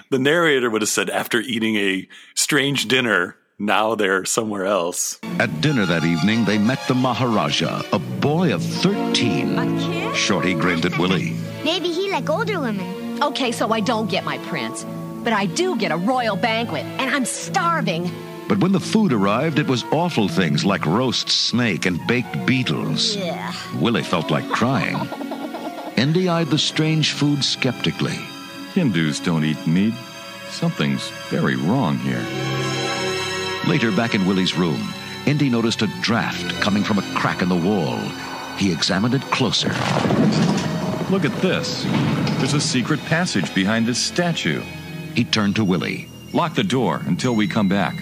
The narrator would have said, after eating a strange dinner, now they're somewhere else. At dinner that evening, they met the Maharaja, a boy of thirteen. A kid? Shorty grinned at Willie. Maybe he like older women. Okay, so I don't get my prince, but I do get a royal banquet, and I'm starving. But when the food arrived, it was awful things like roast snake and baked beetles. Yeah. Willie felt like crying. Indy eyed the strange food skeptically. Hindus don't eat meat. Something's very wrong here. Later, back in Willie's room, Indy noticed a draft coming from a crack in the wall. He examined it closer. Look at this. There's a secret passage behind this statue. He turned to Willie. Lock the door until we come back.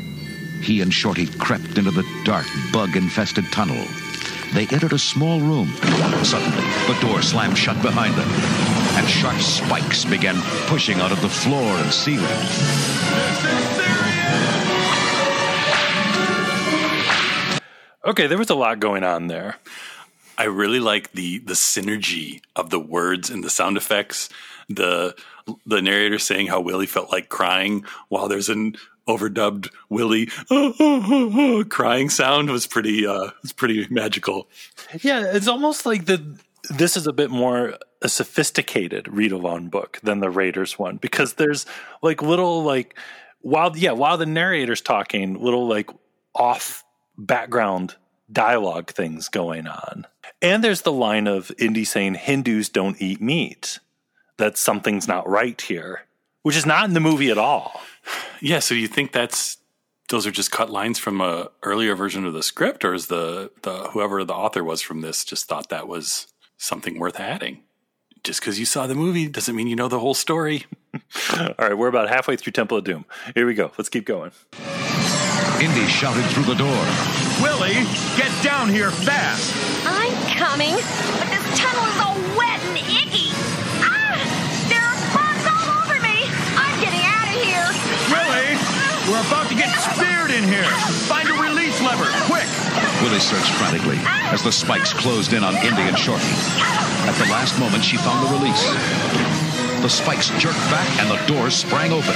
He and Shorty crept into the dark, bug-infested tunnel. They entered a small room. Suddenly, the door slammed shut behind them, and sharp spikes began pushing out of the floor and ceiling. This is serious! Okay, there was a lot going on there. I really like the the synergy of the words and the sound effects. The the narrator saying how Willie felt like crying while there's an overdubbed Willie oh, oh, oh, oh, crying sound was pretty uh, was pretty magical. Yeah, it's almost like the this is a bit more a sophisticated read-along book than the Raiders one, because there's like little like while yeah while the narrator's talking, little like off background dialogue things going on. And there's the line of Indy saying Hindus don't eat meat, that something's not right here, which is not in the movie at all. Yeah, so you think that's those are just cut lines from a earlier version of the script, or is the, the whoever the author was from this just thought that was something worth adding? Just because you saw the movie doesn't mean you know the whole story. All right, we're about halfway through Temple of Doom. Here we go. Let's keep going. Indy shouted through the door. Willie, get down here fast! I'm coming, but this tunnel is all wet and icky. Ah! There are bugs all over me! I'm getting out of here! Willie, we're about to get speared in here! Find a release lever, quick! With Billy searched frantically as the spikes closed in on Indy and Shorty. At the last moment, she found the release. The spikes jerked back and the doors sprang open.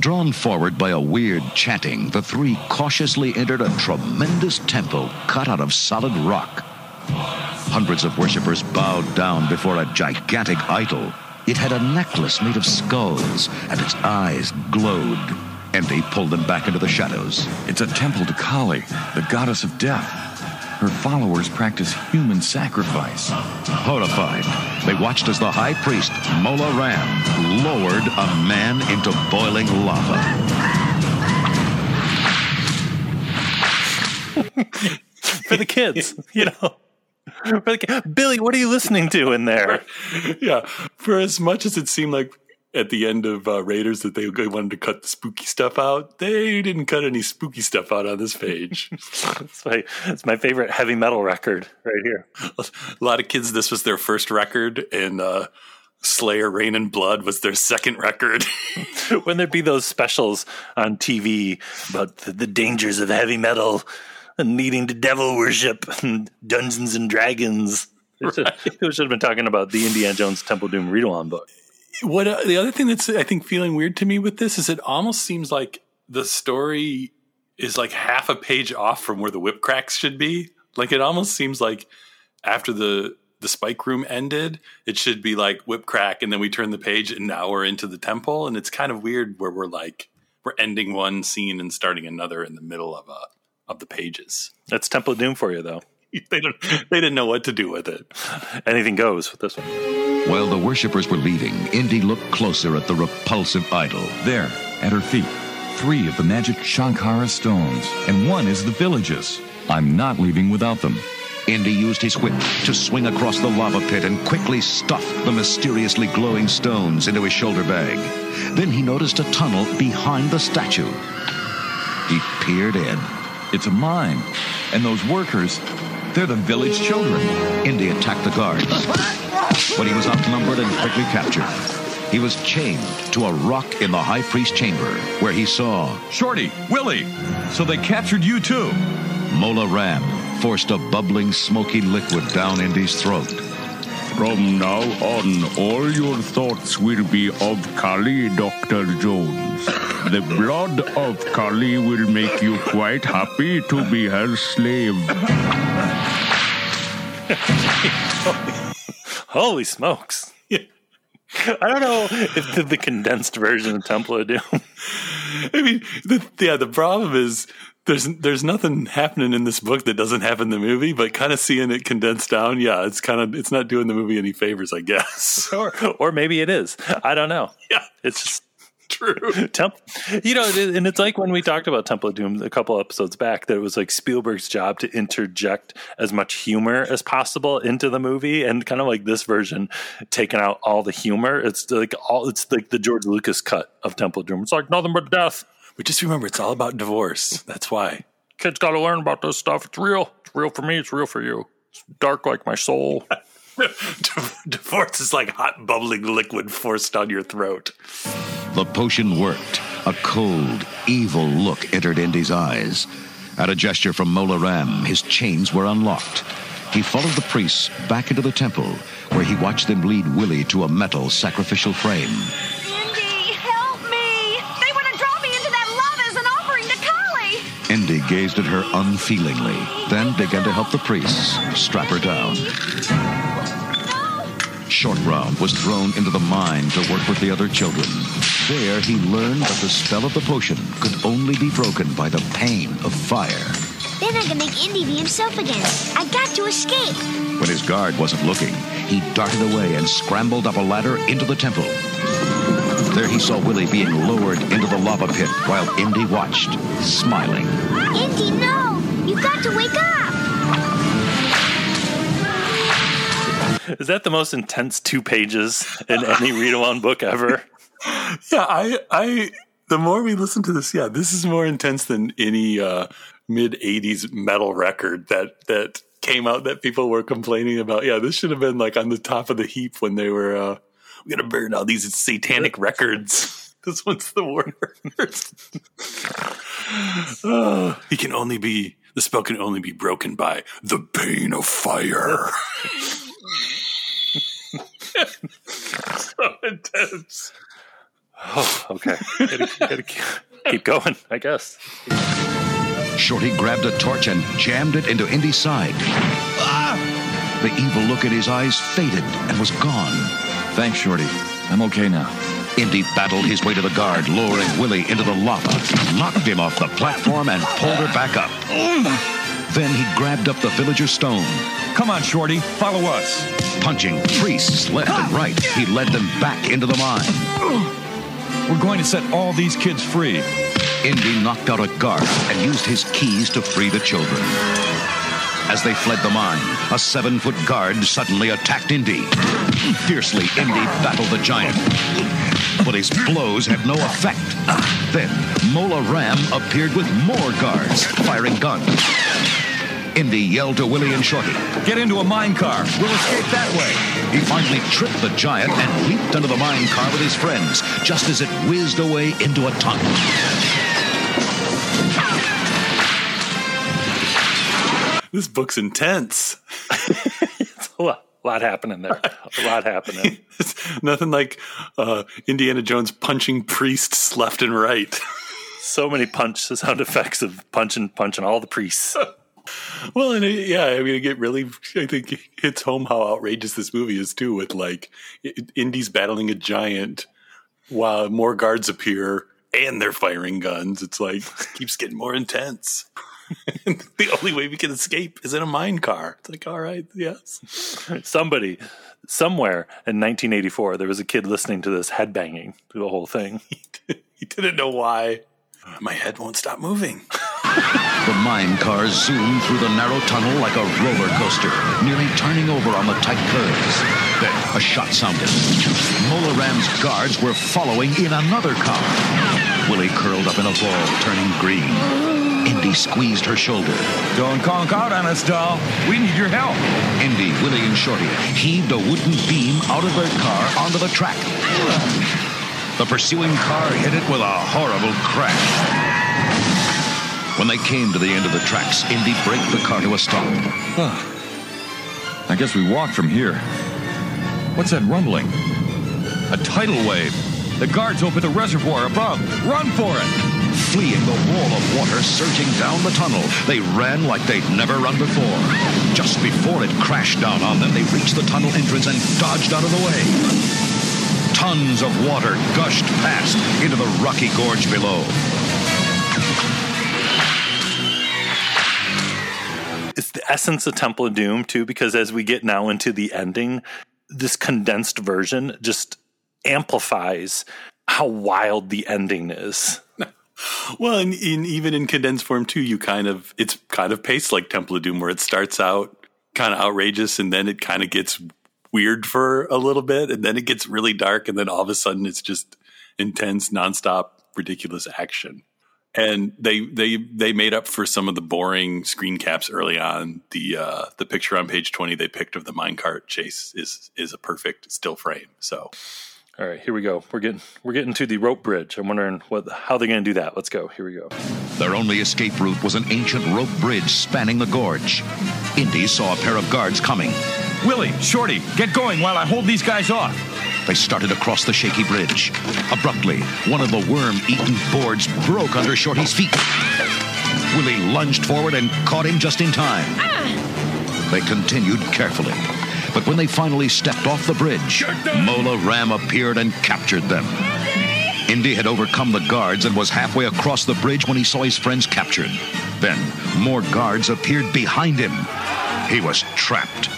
Drawn forward by a weird chanting, the three cautiously entered a tremendous temple cut out of solid rock. Hundreds of worshippers bowed down before a gigantic idol. It had a necklace made of skulls, and its eyes glowed. Endy pulled them back into the shadows. It's a temple to Kali, the goddess of death. Her followers practice human sacrifice. Horrified, they watched as the high priest, Mola Ram, lowered a man into boiling lava. For the kids, you know. For the kids. Billy, what are you listening to in there? Yeah, for as much as it seemed like at the end of uh, Raiders that they wanted to cut the spooky stuff out, they didn't cut any spooky stuff out on this page. It's my, it's my favorite heavy metal record right here. A lot of kids, this was their first record, and uh, Slayer, Rain and Blood was their second record. When there'd be those specials on T V about the, the dangers of heavy metal and leading to devil worship and Dungeons and Dragons. Right. Should, we should have been talking about the Indiana Jones Temple Doom read-along book. What uh, the other thing that's, I think, feeling weird to me with this is it almost seems like the story is like half a page off from where the whip cracks should be. Like it almost seems like after the, the spike room ended, it should be like whip crack. And then we turn the page and now we're into the temple. And it's kind of weird where we're like, we're ending one scene and starting another in the middle of a, of the pages. That's Temple of Doom for you though. They don't, they didn't know what to do with it. Anything goes with this one. While the worshippers were leaving, Indy looked closer at the repulsive idol. There, at her feet, three of the magic Shankara stones, and one is the village's. I'm not leaving without them. Indy used his whip to swing across the lava pit and quickly stuffed the mysteriously glowing stones into his shoulder bag. Then he noticed a tunnel behind the statue. He peered in. It's a mine, and those workers... they're the village children. Indy attacked the guards, but he was outnumbered and quickly captured. He was chained to a rock in the high priest's chamber, where he saw... Shorty, Willie, so they captured you too. Mola Ram forced a bubbling, smoky liquid down Indy's throat. From now on, all your thoughts will be of Kali, Doctor Jones. The blood of Kali will make you quite happy to be her slave. Holy smokes. Yeah. I don't know if the, the condensed version of Temple of Doom. I mean, the, yeah, the problem is... There's there's nothing happening in this book that doesn't happen in the movie, but kind of seeing it condensed down, yeah, it's kind of it's not doing the movie any favors, I guess. Or or maybe it is. I don't know. Yeah, it's just true. Temp- you know, and it's like when we talked about Temple of Doom a couple episodes back, that it was like Spielberg's job to interject as much humor as possible into the movie, and kind of like this version taking out all the humor. It's like all it's like the George Lucas cut of Temple of Doom. It's like nothing but death. But just remember, it's all about divorce. That's why. Kids got to learn about this stuff. It's real. It's real for me. It's real for you. It's dark like my soul. Divorce is like hot, bubbling liquid forced down your throat. The potion worked. A cold, evil look entered Indy's eyes. At a gesture from Mola Ram, his chains were unlocked. He followed the priests back into the temple, where he watched them lead Willie to a metal sacrificial frame. Indy gazed at her unfeelingly, then began to help the priests strap her down. Short Round was thrown into the mine to work with the other children. There, he learned that the spell of the potion could only be broken by the pain of fire. Then I can make Indy be himself again. I got to escape. When his guard wasn't looking, he darted away and scrambled up a ladder into the temple. There he saw Willie being lowered into the lava pit while Indy watched, smiling. Indy, no! You've got to wake up! Is that the most intense two pages in any read-along book ever? Yeah, I, I... the more we listen to this, yeah, this is more intense than any uh, mid-eighties metal record that... that came out that people were complaining about. Yeah, this should have been like on the top of the heap when they were... Uh, we're going to burn all these satanic records. This one's the War Nerd. oh, he can only be, the spell can only be broken by the pain of fire. So intense. Oh, okay. Gotta, gotta keep, keep going, I guess. Shorty grabbed a torch and jammed it into Indy's side. Ah! The evil look in his eyes faded and was gone. Thanks, Shorty. I'm okay now. Indy battled his way to the guard, lowering Willie into the lava, knocked him off the platform, and pulled her back up. Then he grabbed up the villager stone. Come on, Shorty, follow us. Punching priests left and right, he led them back into the mine. We're going to set all these kids free. Indy knocked out a guard and used his keys to free the children. As they fled the mine, a seven-foot guard suddenly attacked Indy. Fiercely, Indy battled the giant, but his blows had no effect. Then, Mola Ram appeared with more guards, firing guns. Indy yelled to Willie and Shorty. Get into a mine car. We'll escape that way. He finally tripped the giant and leaped into the mine car with his friends, just as it whizzed away into a tunnel. This book's intense. It's a lot, a lot happening there. A lot happening. It's nothing like uh, Indiana Jones punching priests left and right. So many punch sound effects of punching, punching all the priests. Well, and it, yeah, I mean, it really, I think, it hits home how outrageous this movie is, too, with, like, Indy's battling a giant while more guards appear and they're firing guns. It's like, it keeps getting more intense. And the only way we can escape is in a mine car. It's like, all right, yes. Somebody, somewhere in nineteen eighty-four, there was a kid listening to this headbanging through the whole thing. He, did, he didn't know why. My head won't stop moving. The mine car zoomed through the narrow tunnel like a roller coaster, nearly turning over on the tight curves. Then a shot sounded. Mola Ram's guards were following in another car. Willie curled up in a ball, turning green. Indy squeezed her shoulder. Don't conk out on us, doll. We need your help. Indy, Willie, and Shorty heaved a wooden beam out of their car onto the track. The pursuing car hit it with a horrible crash. When they came to the end of the tracks, Indy braked the car to a stop. Huh. I guess we walk from here. What's that rumbling? A tidal wave. The guards opened the reservoir above. Run for it! Fleeing the wall of water surging down the tunnel, they ran like they'd never run before. Just before it crashed down on them, they reached the tunnel entrance and dodged out of the way. Tons of water gushed past into the rocky gorge below. It's the essence of Temple of Doom, too, because as we get now into the ending, this condensed version just amplifies how wild the ending is. Well, and in, even in condensed form, too, you kind of, it's kind of paced like Temple of Doom, where it starts out kind of outrageous and then it kind of gets weird for a little bit, and then it gets really dark, and then all of a sudden it's just intense, nonstop, ridiculous action. And they they they made up for some of the boring screen caps early on. The uh, the picture on page twenty they picked of the minecart chase is is a perfect still frame. So, all right, here we go. We're getting we're getting to the rope bridge. I'm wondering what how they're going to do that. Let's go. Here we go. Their only escape route was an ancient rope bridge spanning the gorge. Indy saw a pair of guards coming. Willie, Shorty, get going while I hold these guys off. They started across the shaky bridge. Abruptly, one of the worm-eaten boards broke under Shorty's feet. Willie lunged forward and caught him just in time. Ah! They continued carefully. But when they finally stepped off the bridge, Mola Ram appeared and captured them. Indy had overcome the guards and was halfway across the bridge when he saw his friends captured. Then, more guards appeared behind him. He was trapped.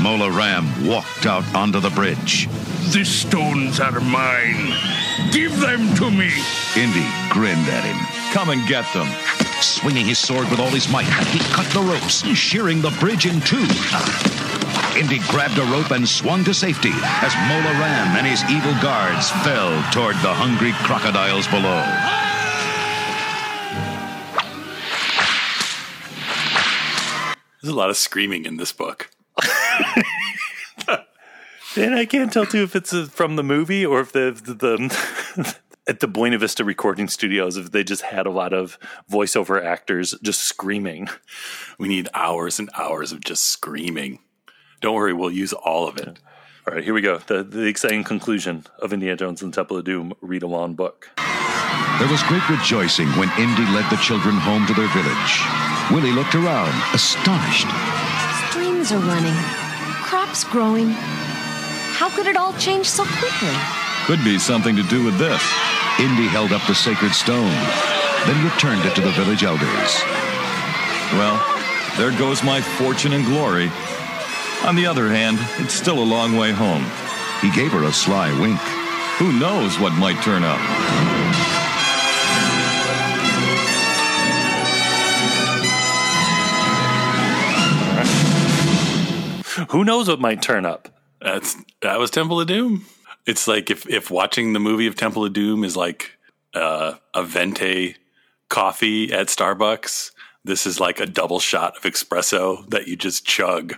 Mola Ram walked out onto the bridge. The stones are mine. Give them to me. Indy grinned at him. Come and get them. Swinging his sword with all his might, he cut the ropes, shearing the bridge in two. Indy grabbed a rope and swung to safety as Mola Ram and his evil guards fell toward the hungry crocodiles below. There's a lot of screaming in this book. And I can't tell too if it's from the movie or if the the, the at the Buena Vista recording studios, they just had a lot of voiceover actors just screaming. We need hours and hours of just screaming. Don't worry, we'll use all of it. Yeah. All right, here we go. The, the exciting conclusion of Indiana Jones and the Temple of Doom read-along book. There was great rejoicing when Indy led the children home to their village. Willie looked around, astonished. Streams are running, crops growing. How could it all change so quickly? Could be something to do with this. Indy held up the sacred stone, then returned it to the village elders. Well, there goes my fortune and glory. On the other hand, it's still a long way home. He gave her a sly wink. Who knows what might turn up? Right. Who knows what might turn up? That's that was Temple of Doom. It's like if, if watching the movie of Temple of Doom is like uh, a venti coffee at Starbucks, this is like a double shot of espresso that you just chug.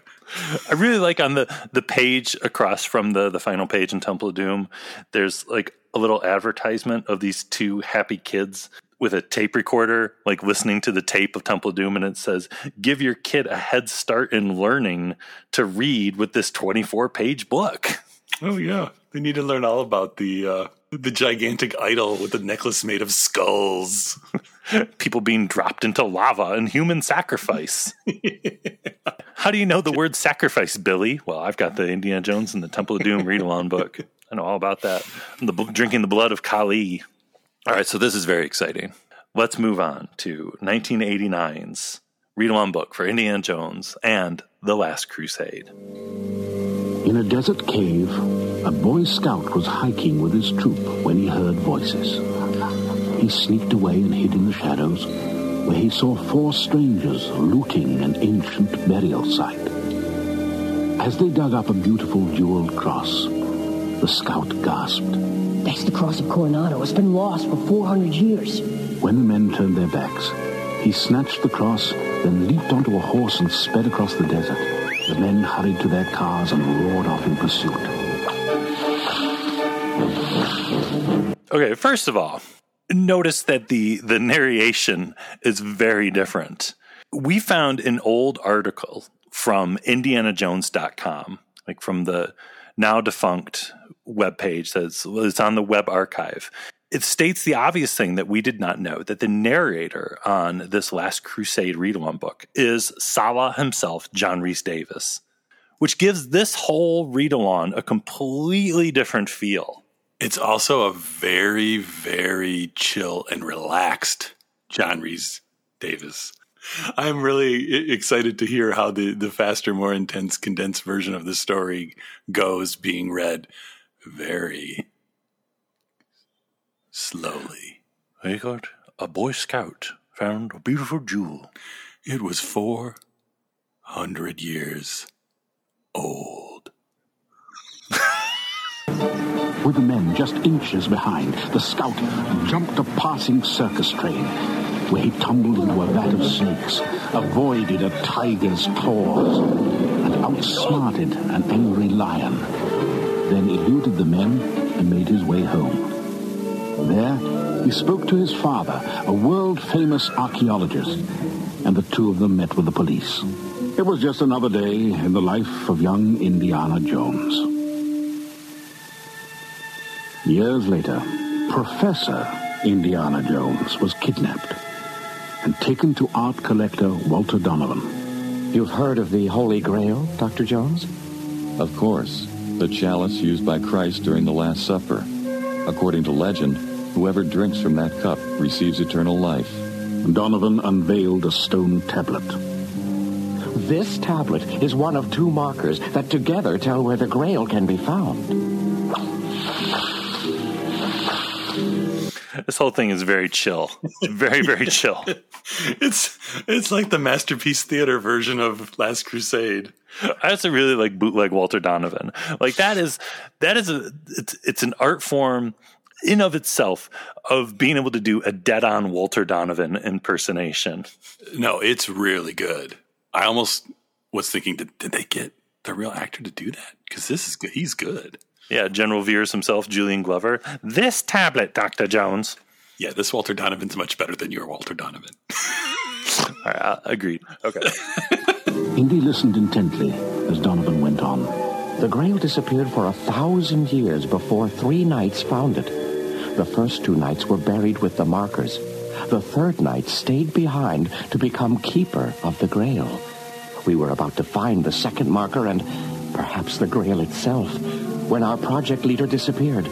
I really like on the, the page across from the, the final page in Temple of Doom, there's like a little advertisement of these two happy kids with a tape recorder, like listening to the tape of Temple of Doom, and it says, give your kid a head start in learning to read with this twenty-four page book. Oh, yeah. They need to learn all about the uh, the gigantic idol with the necklace made of skulls. People being dropped into lava and human sacrifice. How do you know the word sacrifice, Billy? Well, I've got the Indiana Jones and the Temple of Doom read-along book. I know all about that. The, drinking the blood of Kali. All right, so this is very exciting. Let's move on to nineteen eighty-nine's read-along book for Indiana Jones and the Last Crusade. In a desert cave, a Boy Scout was hiking with his troop when he heard voices. He sneaked away and hid in the shadows, where he saw four strangers looting an ancient burial site. As they dug up a beautiful jeweled cross, the scout gasped, "That's the cross of Coronado. It's been lost for four hundred years. When the men turned their backs, he snatched the cross, then leaped onto a horse and sped across the desert. The men hurried to their cars and roared off in pursuit. Okay, first of all, notice that the, the narration is very different. We found an old article from indiana jones dot com, like from the now defunct webpage that's it's on the web archive. It states the obvious thing that we did not know, that the narrator on this Last Crusade read-along book is Sala himself, John Rhys-Davies, which gives this whole read-along a completely different feel. It's also a very, very chill and relaxed John Rhys-Davies. I'm really excited to hear how the, the faster, more intense, condensed version of the story goes being read very slowly. Got a Boy Scout found a beautiful jewel. It was four hundred years old. With the men just inches behind, the scout jumped a passing circus train, where he tumbled into a vat of snakes, avoided a tiger's claws, and outsmarted an angry lion. Then eluded the men and made his way home. There, he spoke to his father, a world-famous archaeologist, and the two of them met with the police. It was just another day in the life of young Indiana Jones. Years later, Professor Indiana Jones was kidnapped and taken to art collector Walter Donovan. You've heard of the Holy Grail, Doctor Jones? Of course, the chalice used by Christ during the Last Supper. According to legend, whoever drinks from that cup receives eternal life. Donovan unveiled a stone tablet. This tablet is one of two markers that together tell where the Grail can be found. This whole thing is very chill. It's very, very chill. It's it's like the Masterpiece Theater version of Last Crusade. I also really like bootleg Walter Donovan. Like that is that is a it's it's an art form in of itself of being able to do a dead-on Walter Donovan impersonation. No, it's really good. I almost was thinking, did, did they get the real actor to do that? Because this is good. He's good. Yeah, General Veers himself, Julian Glover. This tablet, Doctor Jones. Yeah, this Walter Donovan's much better than your Walter Donovan. All right, uh, agreed. Okay. Indy listened intently as Donovan went on. The Grail disappeared for a thousand years before three knights found it. The first two knights were buried with the markers. The third knight stayed behind to become keeper of the Grail. We were about to find the second marker and perhaps the Grail itself when our project leader disappeared.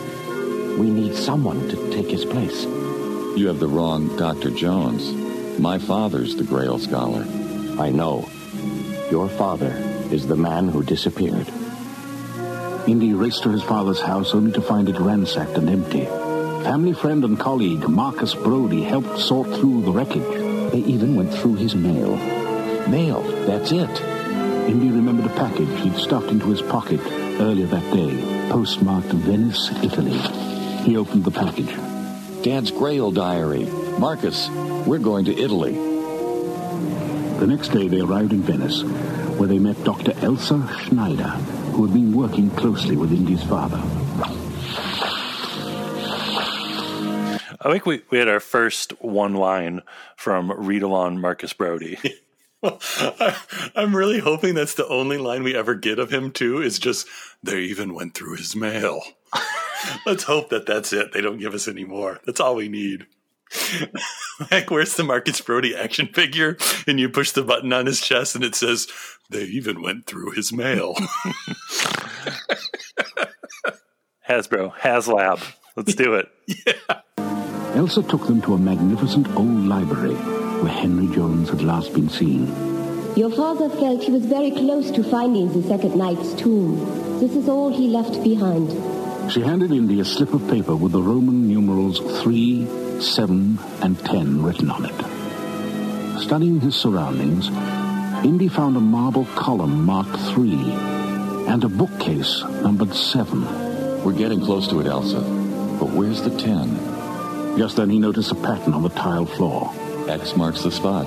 We need someone to take his place. You have the wrong Doctor Jones. My father's the Grail scholar. I know. Your father is the man who disappeared. Indy raced to his father's house only to find it ransacked and empty. Family friend and colleague Marcus Brody helped sort through the wreckage. They even went through his mail. Mail, that's it. Indy remembered a package he'd stuffed into his pocket earlier that day, postmarked Venice, Italy. He opened the package. Dad's Grail diary. Marcus, we're going to Italy. The next day they arrived in Venice, where they met Doctor Elsa Schneider, who had been working closely with Indy's father. I think we, we had our first one line from read-along Marcus Brody. Well, I, I'm really hoping that's the only line we ever get of him, too, is just, they even went through his mail. Let's hope that that's it. They don't give us any more. That's all we need. Like, where's the Marcus Brody action figure? And you push the button on his chest and it says, they even went through his mail. Hasbro, HasLab. Let's do it. Yeah. Elsa took them to a magnificent old library where Henry Jones had last been seen. Your father felt he was very close to finding the second knight's tomb. This is all he left behind. She handed Indy a slip of paper with the Roman numerals three, seven, and ten written on it. Studying his surroundings, Indy found a marble column marked three and a bookcase numbered seven. We're getting close to it, Elsa, but where's the ten? Just then he noticed a pattern on the tile floor. X marks the spot.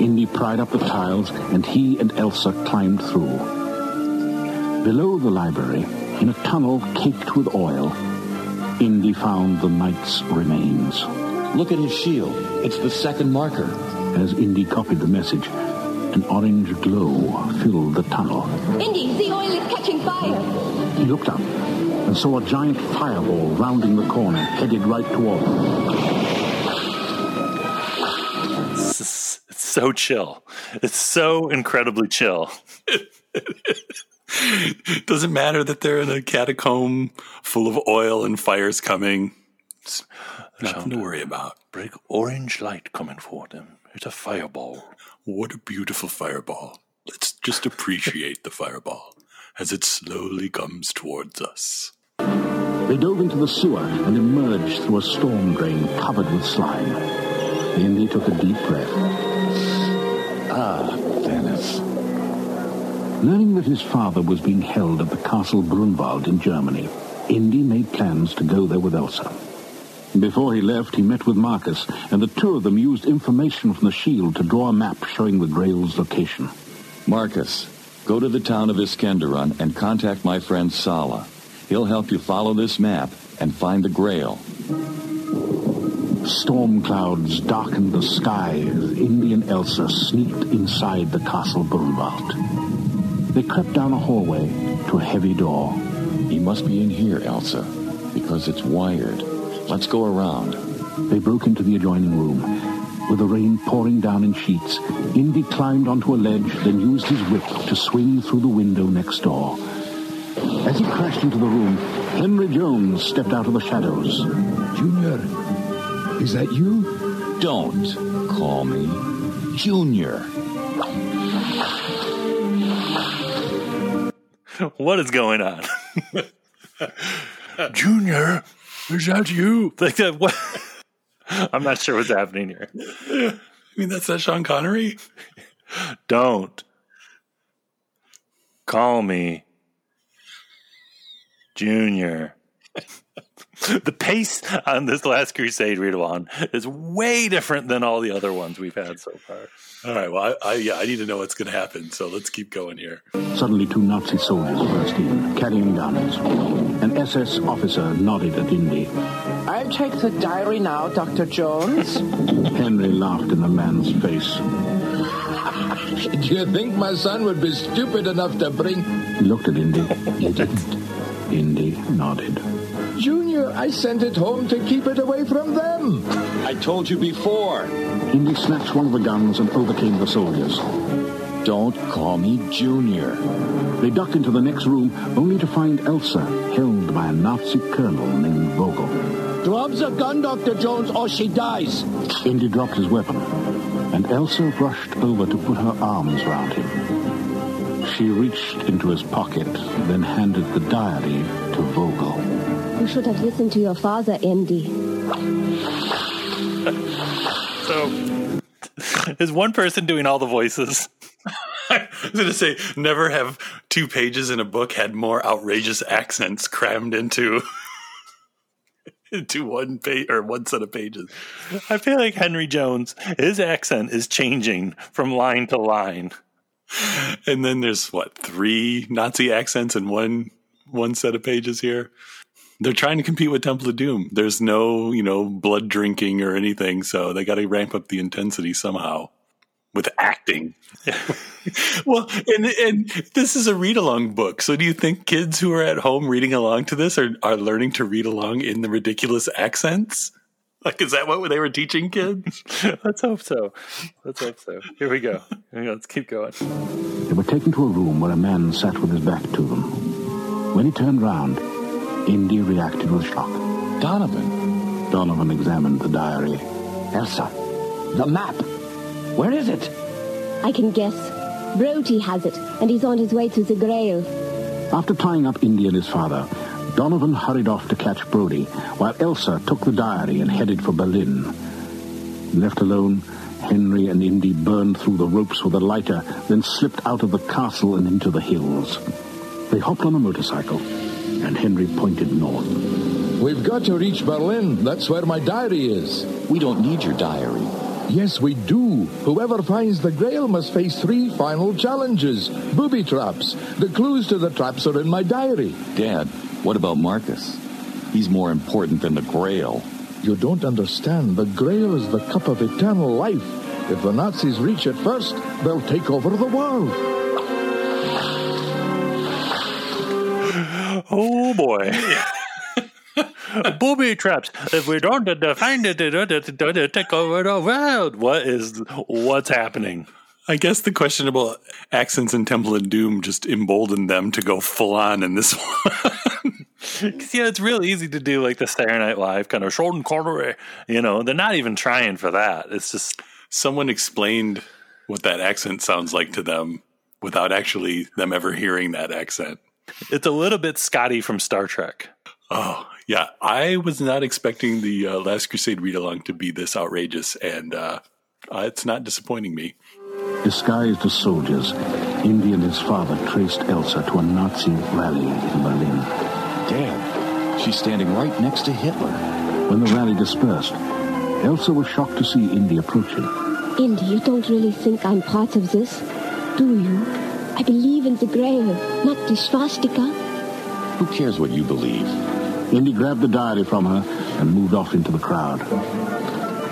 Indy pried up the tiles, and he and Elsa climbed through. Below the library, in a tunnel caked with oil, Indy found the knight's remains. Look at his shield. It's the second marker. As Indy copied the message, an orange glow filled the tunnel. Indy, the oil is catching fire. He looked up and saw a giant fireball rounding the corner, headed right toward him. It's so chill. It's so incredibly chill. It doesn't matter that they're in a catacomb full of oil and fires coming. It's nothing to worry about. Big orange light coming for them. It's a fireball. What a beautiful fireball. Let's just appreciate the fireball as it slowly comes towards us. They dove into the sewer and emerged through a storm drain covered with slime. Then they took a deep breath. Ah, Venice. Learning that his father was being held at the Castle Grunwald in Germany, Indy made plans to go there with Elsa. Before he left, he met with Marcus, and the two of them used information from the shield to draw a map showing the Grail's location. Marcus, go to the town of Iskenderun and contact my friend Sala. He'll help you follow this map and find the Grail. Storm clouds darkened the sky as Indy and Elsa sneaked inside the Castle Grunwald. They crept down a hallway to a heavy door. He must be in here, Elsa, because it's wired. Let's go around. They broke into the adjoining room. With the rain pouring down in sheets, Indy climbed onto a ledge, then used his whip to swing through the window next door. As he crashed into the room, Henry Jones stepped out of the shadows. Junior, is that you? Don't call me Junior. What is going on? Junior, is that you? Like that, what? I'm not sure what's happening here. I mean, that's that Sean Connery? Don't call me Junior. the pace on this Last Crusade read-along is way different than all the other ones we've had so far. All right, well, I, I, yeah, I need to know what's going to happen, so let's keep going here. Suddenly, two Nazi soldiers burst in, carrying guns. An S S officer nodded at Indy. I'll check the diary now, Doctor Jones. Henry laughed in the man's face. Did you think my son would be stupid enough to bring... He looked at Indy. He didn't. Indy nodded. Junior, I sent it home to keep it away from them. I told you before. Indy snatched one of the guns and overcame the soldiers. Don't call me Junior. They ducked into the next room, only to find Elsa held by a Nazi colonel named Vogel. Drop the gun, Doctor Jones, or she dies. Indy dropped his weapon, and Elsa rushed over to put her arms round him. She reached into his pocket, then handed the diary to Vogel. You should have listened to your father, Indy. So, there's one person doing all the voices. I was going to say, never have two pages in a book had more outrageous accents crammed into into one page or one set of pages. I feel like Henry Jones, his accent is changing from line to line. And then there's what, three Nazi accents in one one set of pages here. They're trying to compete with Temple of Doom. There's no, you know, blood drinking or anything, so they got to ramp up the intensity somehow. With acting. Yeah. Well, and and this is a read-along book. So do you think kids who are at home reading along to this are, are learning to read along in the ridiculous accents? Like, is that what they were teaching kids? Let's hope so. Let's hope so. Here we go. Here we go. Let's keep going. They were taken to a room where a man sat with his back to them. When he turned round, Indy reacted with shock. Donovan. Donovan examined the diary. Elsa, the map. Where is it? I can guess. Brodie has it, and he's on his way to the Grail. After tying up Indy and his father, Donovan hurried off to catch Brodie, while Elsa took the diary and headed for Berlin. Left alone, Henry and Indy burned through the ropes with a lighter, then slipped out of the castle and into the hills. They hopped on a motorcycle, and Henry pointed north. We've got to reach Berlin. That's where my diary is. We don't need your diary. Yes, we do. Whoever finds the Grail must face three final challenges. Booby traps. The clues to the traps are in my diary. Dad, what about Marcus? He's more important than the Grail. You don't understand. The Grail is the cup of eternal life. If the Nazis reach it first, they'll take over the world. Oh, boy. Booby traps. If we don't find it, it'll take over the world. What is, what's happening? I guess the questionable accents in Temple of Doom just emboldened them to go full on in this one. Yeah, it's real easy to do like the Saturday Night Live kind of Sheldon Cordery. You know, they're not even trying for that. It's just someone explained what that accent sounds like to them without actually them ever hearing that accent. It's a little bit Scotty from Star Trek. Oh, yeah. I was not expecting the uh, Last Crusade read-along to be this outrageous, and uh, uh, it's not disappointing me. Disguised as soldiers, Indy and his father traced Elsa to a Nazi rally in Berlin. Dad, she's standing right next to Hitler. When the rally dispersed, Elsa was shocked to see Indy approaching. Indy, you don't really think I'm part of this, do you? I believe in the Grail, not the swastika. Who cares what you believe? Indy grabbed the diary from her and moved off into the crowd.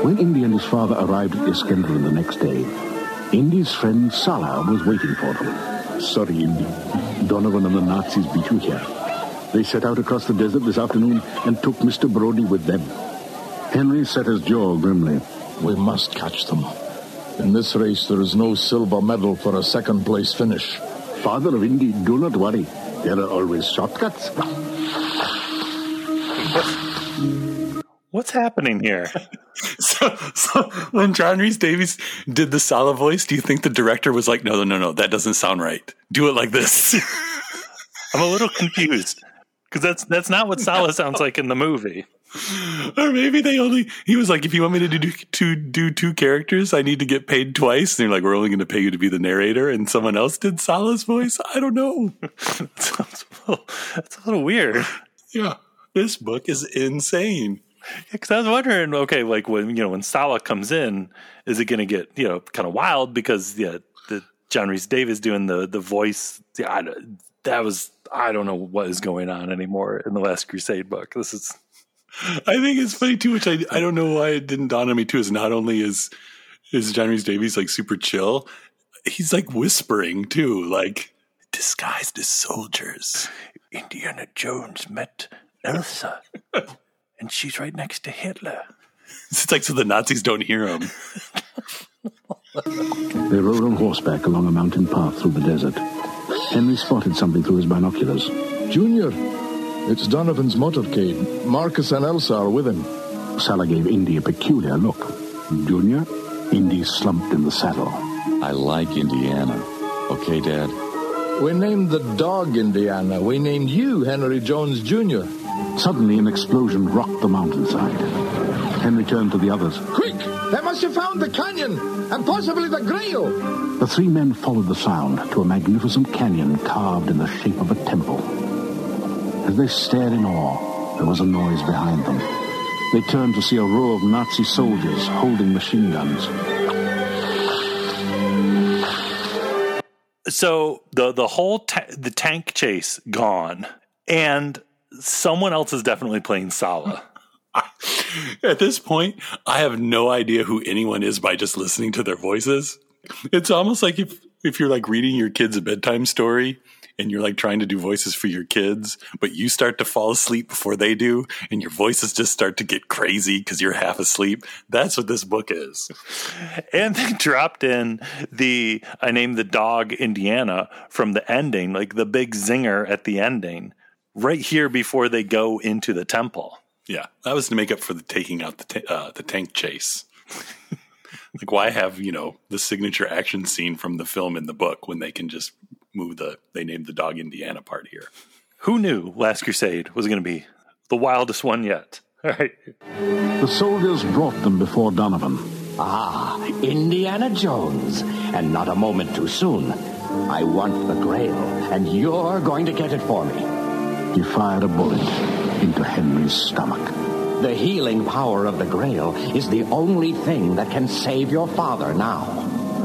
When Indy and his father arrived at Iskenderun the next day, Indy's friend Salah was waiting for them. Sorry, Indy. Donovan and the Nazis beat you here. They set out across the desert this afternoon and took Mister Brodie with them. Henry set his jaw grimly. We must catch them. In this race, there is no silver medal for a second-place finish. Father of Indy, do not worry. There are always shortcuts. What's happening here? so, so when John Rhys-Davies did the Salah voice, do you think the director was like, no, no, no, no, that doesn't sound right. Do it like this. I'm a little confused because that's that's not what Salah sounds like in the movie. Or maybe they only, he was like, if you want me to do, to do two characters, I need to get paid twice. And they're like, we're only going to pay you to be the narrator. And someone else did Salah's voice. I don't know. That sounds a little, that's a little weird. Yeah. This book is insane. Because I was wondering, okay, like when, you know, when Sala comes in, is it going to get, you know, kind of wild? Because, yeah, the John Rhys-Davies doing the, the voice. Yeah, I, that was, I don't know what is going on anymore in the Last Crusade book. This is. I think it's funny too, which I, I don't know why it didn't dawn on me too, is not only is, is John Rhys-Davies like super chill, he's like whispering too, like disguised as soldiers. Indiana Jones met Elsa. And she's right next to Hitler. It's like so the Nazis don't hear him. They rode on horseback along a mountain path through the desert. Henry spotted something through his binoculars. Junior, it's Donovan's motorcade. Marcus and Elsa are with him. Sala gave Indy a peculiar look. Junior, Indy slumped in the saddle. I like Indiana. Okay, Dad? We named the dog Indiana. We named you Henry Jones, Junior Suddenly, an explosion rocked the mountainside. Henry turned to the others. Quick! They must have found the canyon, and possibly the grail! The three men followed the sound to a magnificent canyon carved in the shape of a temple. As they stared in awe, there was a noise behind them. They turned to see a row of Nazi soldiers holding machine guns. So, the, the whole ta- the tank chase gone, and... someone else is definitely playing Sala. At this point, I have no idea who anyone is by just listening to their voices. It's almost like if, if you're like reading your kids a bedtime story and you're like trying to do voices for your kids, but you start to fall asleep before they do and your voices just start to get crazy because you're half asleep. That's what this book is. And they dropped in the, I named the dog Indiana from the ending, like the big zinger at the ending. Right here before they go into the temple. Yeah, that was to make up for the taking out the ta- uh, the tank chase. Like, why have, you know, the signature action scene from the film in the book when they can just move the, they named the dog Indiana part here. Who knew Last Crusade was going to be the wildest one yet? All right. The soldiers brought them before Donovan. Ah, Indiana Jones, and not a moment too soon. I want the grail, and you're going to get it for me. He fired a bullet into Henry's stomach. The healing power of the Grail is the only thing that can save your father now.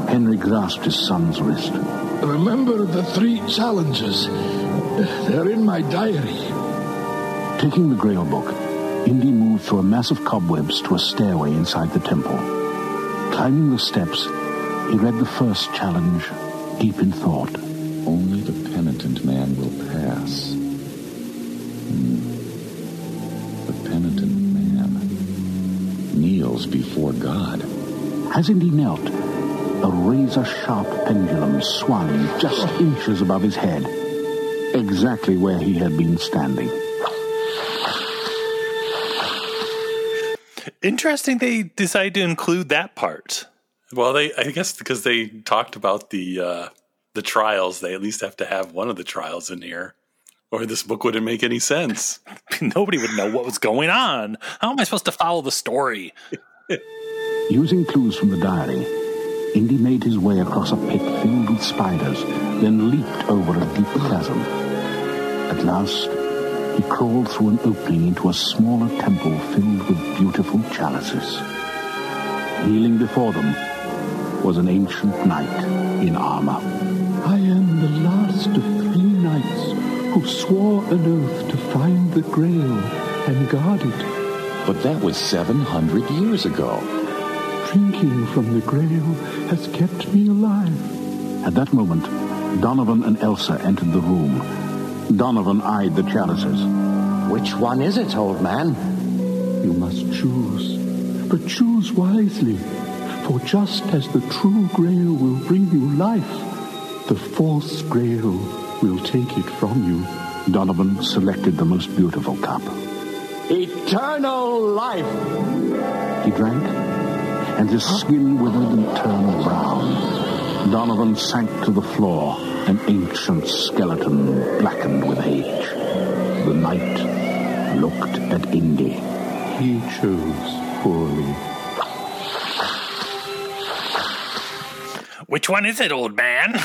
Henry grasped his son's wrist. Remember the three challenges. They're in my diary. Taking the Grail book, Indy moved through a mass of cobwebs to a stairway inside the temple. Climbing the steps, he read the first challenge, deep in thought. Only the penitent man will pass. The penitent man kneels before God. As Indy knelt, a razor-sharp pendulum swung just inches above his head, exactly where he had been standing. Interesting they decided to include that part. Well, they I guess because they talked about the uh, the trials, they at least have to have one of the trials in here. Or this book wouldn't make any sense. Nobody would know what was going on. How am I supposed to follow the story? Using clues from the diary, Indy made his way across a pit filled with spiders, then leaped over a deep chasm. At last, he crawled through an opening into a smaller temple filled with beautiful chalices. Kneeling before them was an ancient knight in armor. I am the last of three knights who swore an oath to find the Grail and guard it. But that was seven hundred years ago. Drinking from the Grail has kept me alive. At that moment, Donovan and Elsa entered the room. Donovan eyed the chalices. Which one is it, old man? You must choose, but choose wisely. For just as the true Grail will bring you life, the false Grail will take it from you. Donovan selected the most beautiful cup. Eternal life! He drank, and his skin withered and turned brown. Donovan sank to the floor, an ancient skeleton blackened with age. The knight looked at Indy. He chose poorly. Which one is it, old man?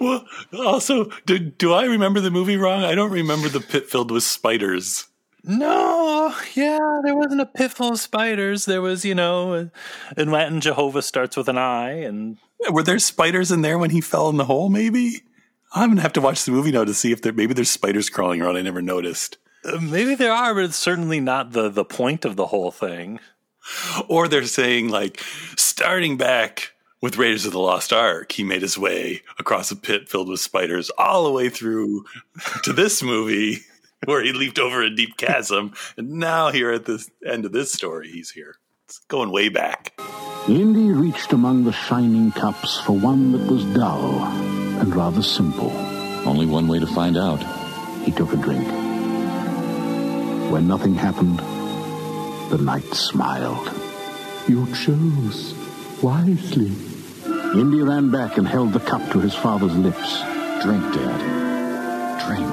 Well, also, do, do I remember the movie wrong? I don't remember the pit filled with spiders. No, yeah, there wasn't a piffle of spiders. There was, you know, in Latin, Jehovah starts with an I. And yeah, were there spiders in there when he fell in the hole, maybe? I'm going to have to watch the movie now to see if there maybe there's spiders crawling around I never noticed. Uh, maybe there are, but it's certainly not the, the point of the whole thing. Or they're saying, like, starting back with Raiders of the Lost Ark, he made his way across a pit filled with spiders all the way through to this movie. Where he leaped over a deep chasm, and now here at the end of this story, he's here. It's going way back. Lindy reached among the shining cups for one that was dull and rather simple. Only one way to find out. He took a drink. When nothing happened, the night smiled. You chose wisely. Lindy ran back and held the cup to his father's lips. Drink, Dad. Drink.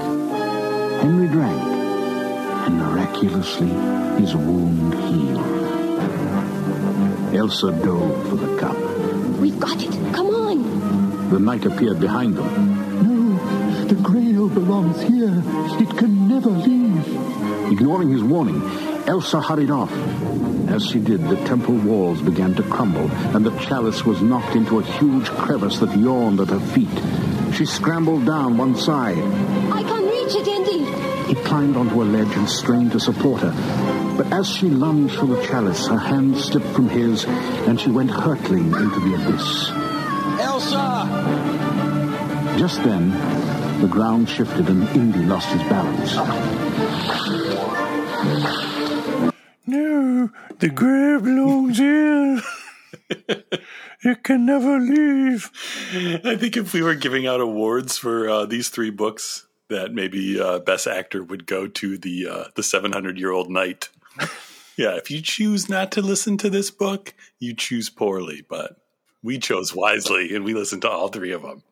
Henry drank, and miraculously, his wound healed. Elsa dove for the cup. We've got it. Come on. The knight appeared behind them. No, the grail belongs here. It can never leave. Ignoring his warning, Elsa hurried off. As she did, the temple walls began to crumble, and the chalice was knocked into a huge crevice that yawned at her feet. She scrambled down one side. I can't reach it, Indy. He climbed onto a ledge and strained to support her. But as she lunged for the chalice, her hand slipped from his, and she went hurtling into the abyss. Elsa! Just then, the ground shifted and Indy lost his balance. No, the grave belongs here. It can never leave. I think if we were giving out awards for uh, these three books... that maybe uh, Best Actor would go to the uh, the seven hundred year old knight. Yeah, if you choose not to listen to this book, you choose poorly, but we chose wisely, and we listened to all three of them.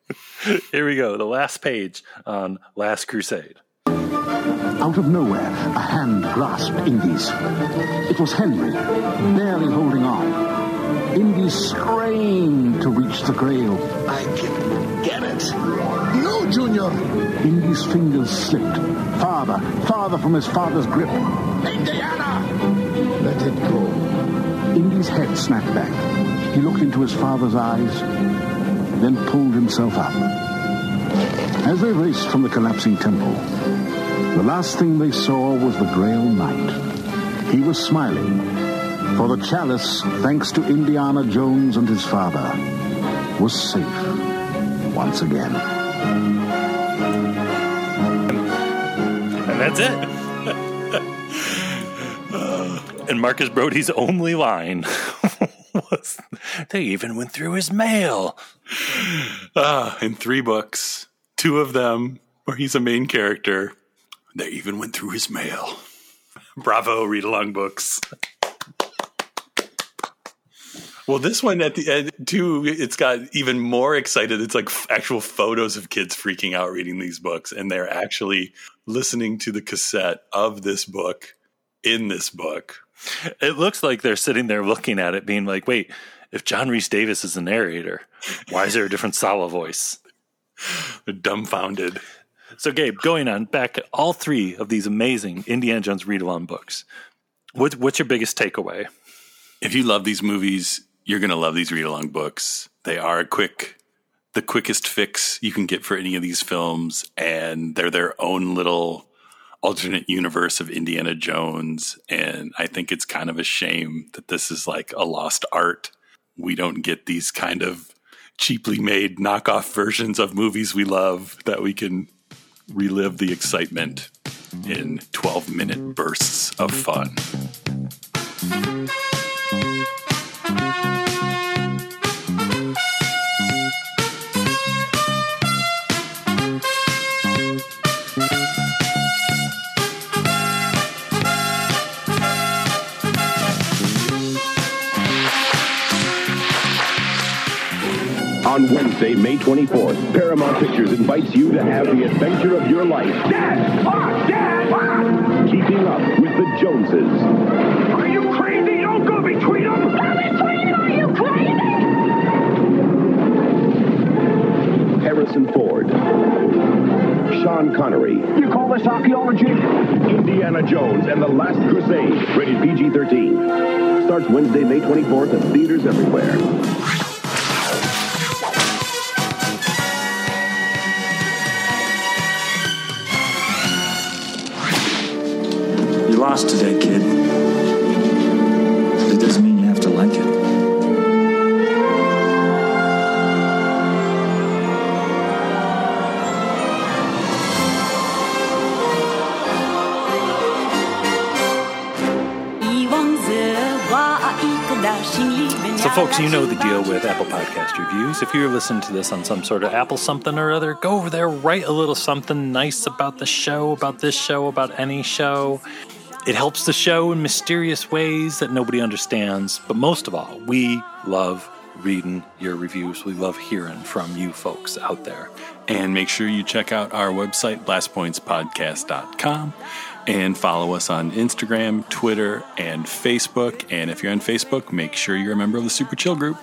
Here we go, the last page on Last Crusade. Out of nowhere, a hand grasped Indy's. It was Henry, barely holding on. Indy strained to reach the grail. I can get it. No, Junior! Indy's fingers slipped, farther, farther from his father's grip. Indiana! Let it go. Indy's head snapped back. He looked into his father's eyes, then pulled himself up. As they raced from the collapsing temple, the last thing they saw was the Grail Knight. He was smiling, for the chalice, thanks to Indiana Jones and his father, was safe once again. That's it. uh, and Marcus Brody's only line was, they even went through his mail. Uh, in three books, two of them where he's a main character, they even went through his mail. Bravo, read-along books. Well, this one at the end, too, it's got even more excited. It's like f- actual photos of kids freaking out reading these books, and they're actually listening to the cassette of this book in this book. It looks like they're sitting there looking at it being like, wait, if John Rhys-Davies is the narrator, why is there a different Sala voice? They're dumbfounded. So, Gabe, going on back, all three of these amazing Indiana Jones read-along books, what, what's your biggest takeaway? If you love these movies, you're going to love these read-along books. They are a quick... the quickest fix you can get for any of these films, and they're their own little alternate universe of Indiana Jones. And I think it's kind of a shame that this is like a lost art. We don't get these kind of cheaply made knockoff versions of movies we love that we can relive the excitement in twelve minute bursts of fun. On Wednesday, May twenty-fourth, Paramount Pictures invites you to have the adventure of your life. Dad! Ah! Dad! Ah! Keeping up with the Joneses. Are you crazy? Don't go between them! Go between them! Are you crazy? Harrison Ford. Sean Sean Connery. You call this archaeology? Indiana Jones and the Last Crusade, rated P G thirteen. Starts Wednesday, May twenty-fourth at theaters everywhere. You lost today, kid. But it doesn't mean you have to like it. So, folks, you know the deal with Apple Podcast reviews. If you're listening to this on some sort of Apple something or other, go over there, write a little something nice about the show, about this show, about any show. It helps the show in mysterious ways that nobody understands. But most of all, we love reading your reviews. We love hearing from you folks out there. And make sure you check out our website, blast points podcast dot com. And follow us on Instagram, Twitter, and Facebook. And if you're on Facebook, make sure you're a member of the Super Chill group.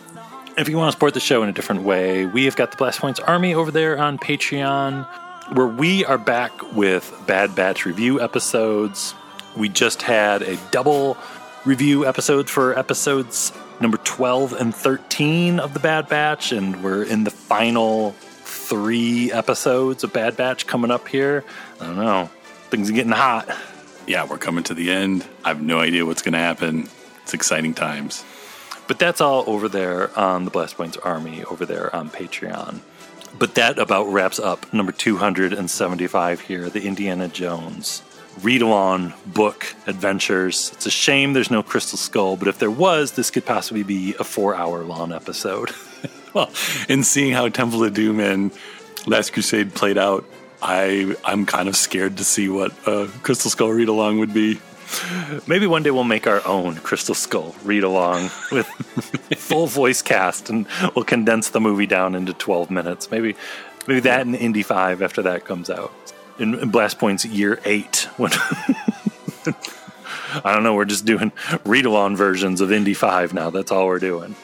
If you want to support the show in a different way, we have got the Blast Points Army over there on Patreon, where we are back with Bad Batch review episodes. We just had a double review episode for episodes number twelve and thirteen of the Bad Batch, and we're in the final three episodes of Bad Batch coming up here. I don't know. Things are getting hot. Yeah, we're coming to the end. I have no idea what's going to happen. It's exciting times. But that's all over there on the Blast Points Army, over there on Patreon. But that about wraps up number two hundred seventy-five here, the Indiana Jones read-along book adventures. It's a shame there's no Crystal Skull, but if there was, this could possibly be a four-hour-long episode. Well, and seeing how Temple of Doom and Last Crusade played out, I, I'm kind of scared to see what a Crystal Skull read-along would be. Maybe one day we'll make our own Crystal Skull read-along with full voice cast, and we'll condense the movie down into twelve minutes. Maybe maybe that and Indy five after that comes out. In, in Blast Point's year eight. When I don't know, we're just doing read-along versions of Indy five now. That's all we're doing.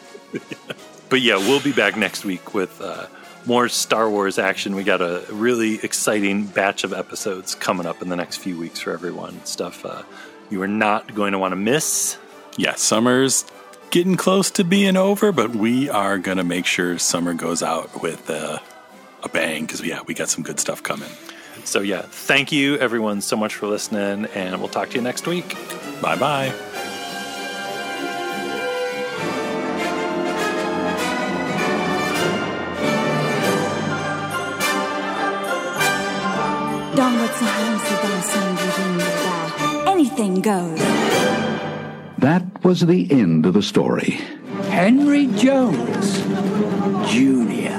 But yeah, we'll be back next week with... Uh, more Star Wars action. We got a really exciting batch of episodes coming up in the next few weeks for everyone. Stuff uh, you are not going to want to miss. Yeah, summer's getting close to being over, but we are going to make sure summer goes out with uh, a bang, because yeah, we got some good stuff coming. So yeah, thank you everyone so much for listening, and we'll talk to you next week. Bye-bye. Anything goes. That was the end of the story. Henry Jones, Junior